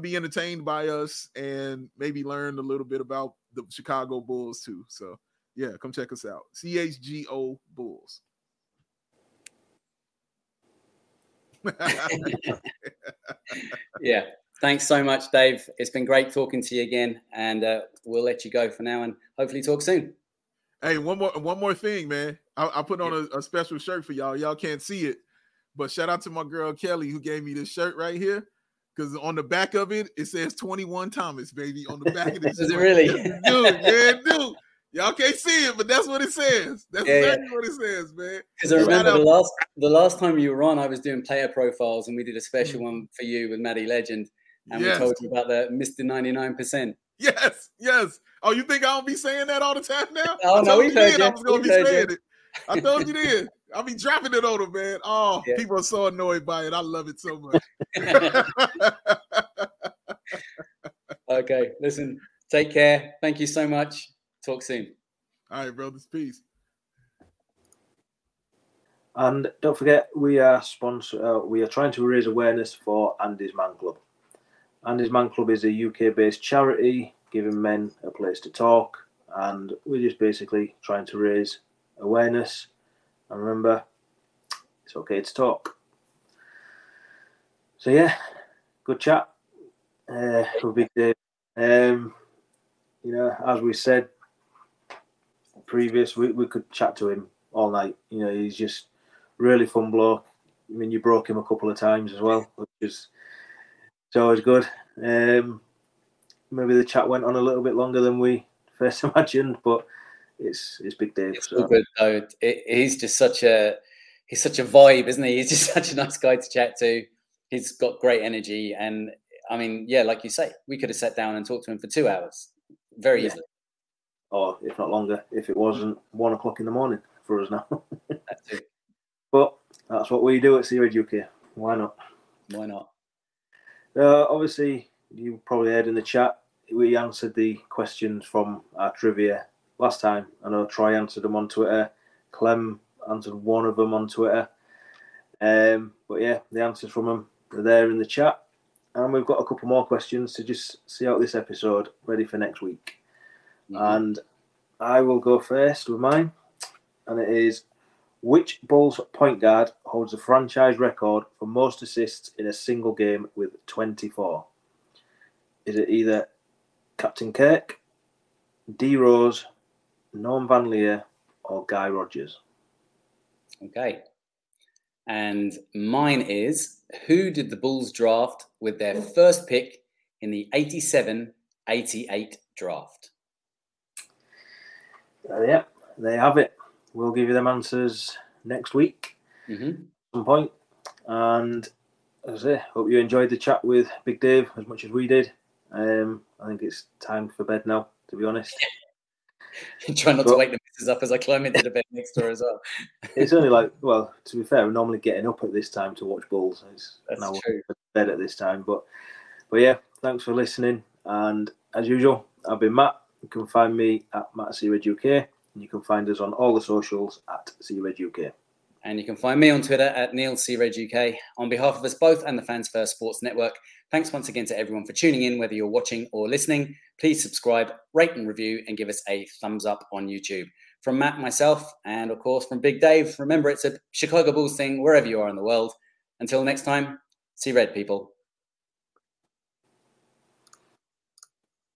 be entertained by us and maybe learn a little bit about the Chicago Bulls, too. So, yeah, come check us out. CHGO Bulls. Yeah. Thanks so much, Dave. It's been great talking to you again, and we'll let you go for now and hopefully talk soon. Hey, one more thing, man. I put on a special shirt for y'all. Y'all can't see it, but shout out to my girl, Kelly, who gave me this shirt right here, because on the back of it, it says 21 Thomas, baby, on the back of this. Does it really? Dude. Y'all can't see it, but that's what it says. That's exactly what it says, man. Because I remember the last time you were on, I was doing player profiles, and we did a special one for you with Maddie Legend. And we told you about the Mr. 99%. Yes. Oh, you think I don't be saying that all the time now? Oh, no, we heard you. I was going to be saying it. I told you then. I'll be dropping it on them, man. Oh, yeah. People are so annoyed by it. I love it so much. Okay, listen, take care. Thank you so much. Talk soon. All right, brothers. Peace. And don't forget, we are trying to raise awareness for Andy's Man Club. Andy's Man Club is a UK-based charity giving men a place to talk, and we're just basically trying to raise awareness. And remember, it's okay to talk. So yeah, good chat with Big Dave. You know, as we said previous, we could chat to him all night. You know, he's just really fun bloke. I mean, you broke him a couple of times as well, which is. It's always good. Maybe the chat went on a little bit longer than we first imagined, but it's Big Dave. It's so good though. He's such a vibe, isn't he? He's just such a nice guy to chat to. He's got great energy, and I mean, yeah, like you say, we could have sat down and talked to him for 2 hours very easily, or if not longer, if it wasn't 1 o'clock in the morning for us now. That's it. But that's what we do at SeeRed UK. Why not? Why not? Obviously, you probably heard in the chat, we answered the questions from our trivia last time. I know Troy answered them on Twitter. Clem answered one of them on Twitter. But yeah, the answers from them are there in the chat. And we've got a couple more questions to just see out this episode, ready for next week. Mm-hmm. And I will go first with mine. And it is, which Bulls point guard holds the franchise record for most assists in a single game with 24? Is it either Captain Kirk, D. Rose, Norm Van Leer, or Guy Rogers? Okay. And mine is, who did the Bulls draft with their first pick in the 87-88 draft? Yep, they have it. We'll give you them answers next week at some point. And as I say, hope you enjoyed the chat with Big Dave as much as we did. I think it's time for bed now, to be honest. Try not to wake the missus up as I climb into the bed next door as well. It's only like, well, to be fair, we're normally getting up at this time to watch Bulls. That's true. Bed at this time. But yeah, thanks for listening. And as usual, I've been Matt. You can find me at MattSeeRed UK. You can find us on all the socials at SeeRed UK. And you can find me on Twitter at NeilSeeRed UK. On behalf of us both and the Fans First Sports Network, thanks once again to everyone for tuning in, whether you're watching or listening. Please subscribe, rate and review, and give us a thumbs up on YouTube. From Matt, myself, and of course from Big Dave, remember it's a Chicago Bulls thing wherever you are in the world. Until next time, SeeRed, people.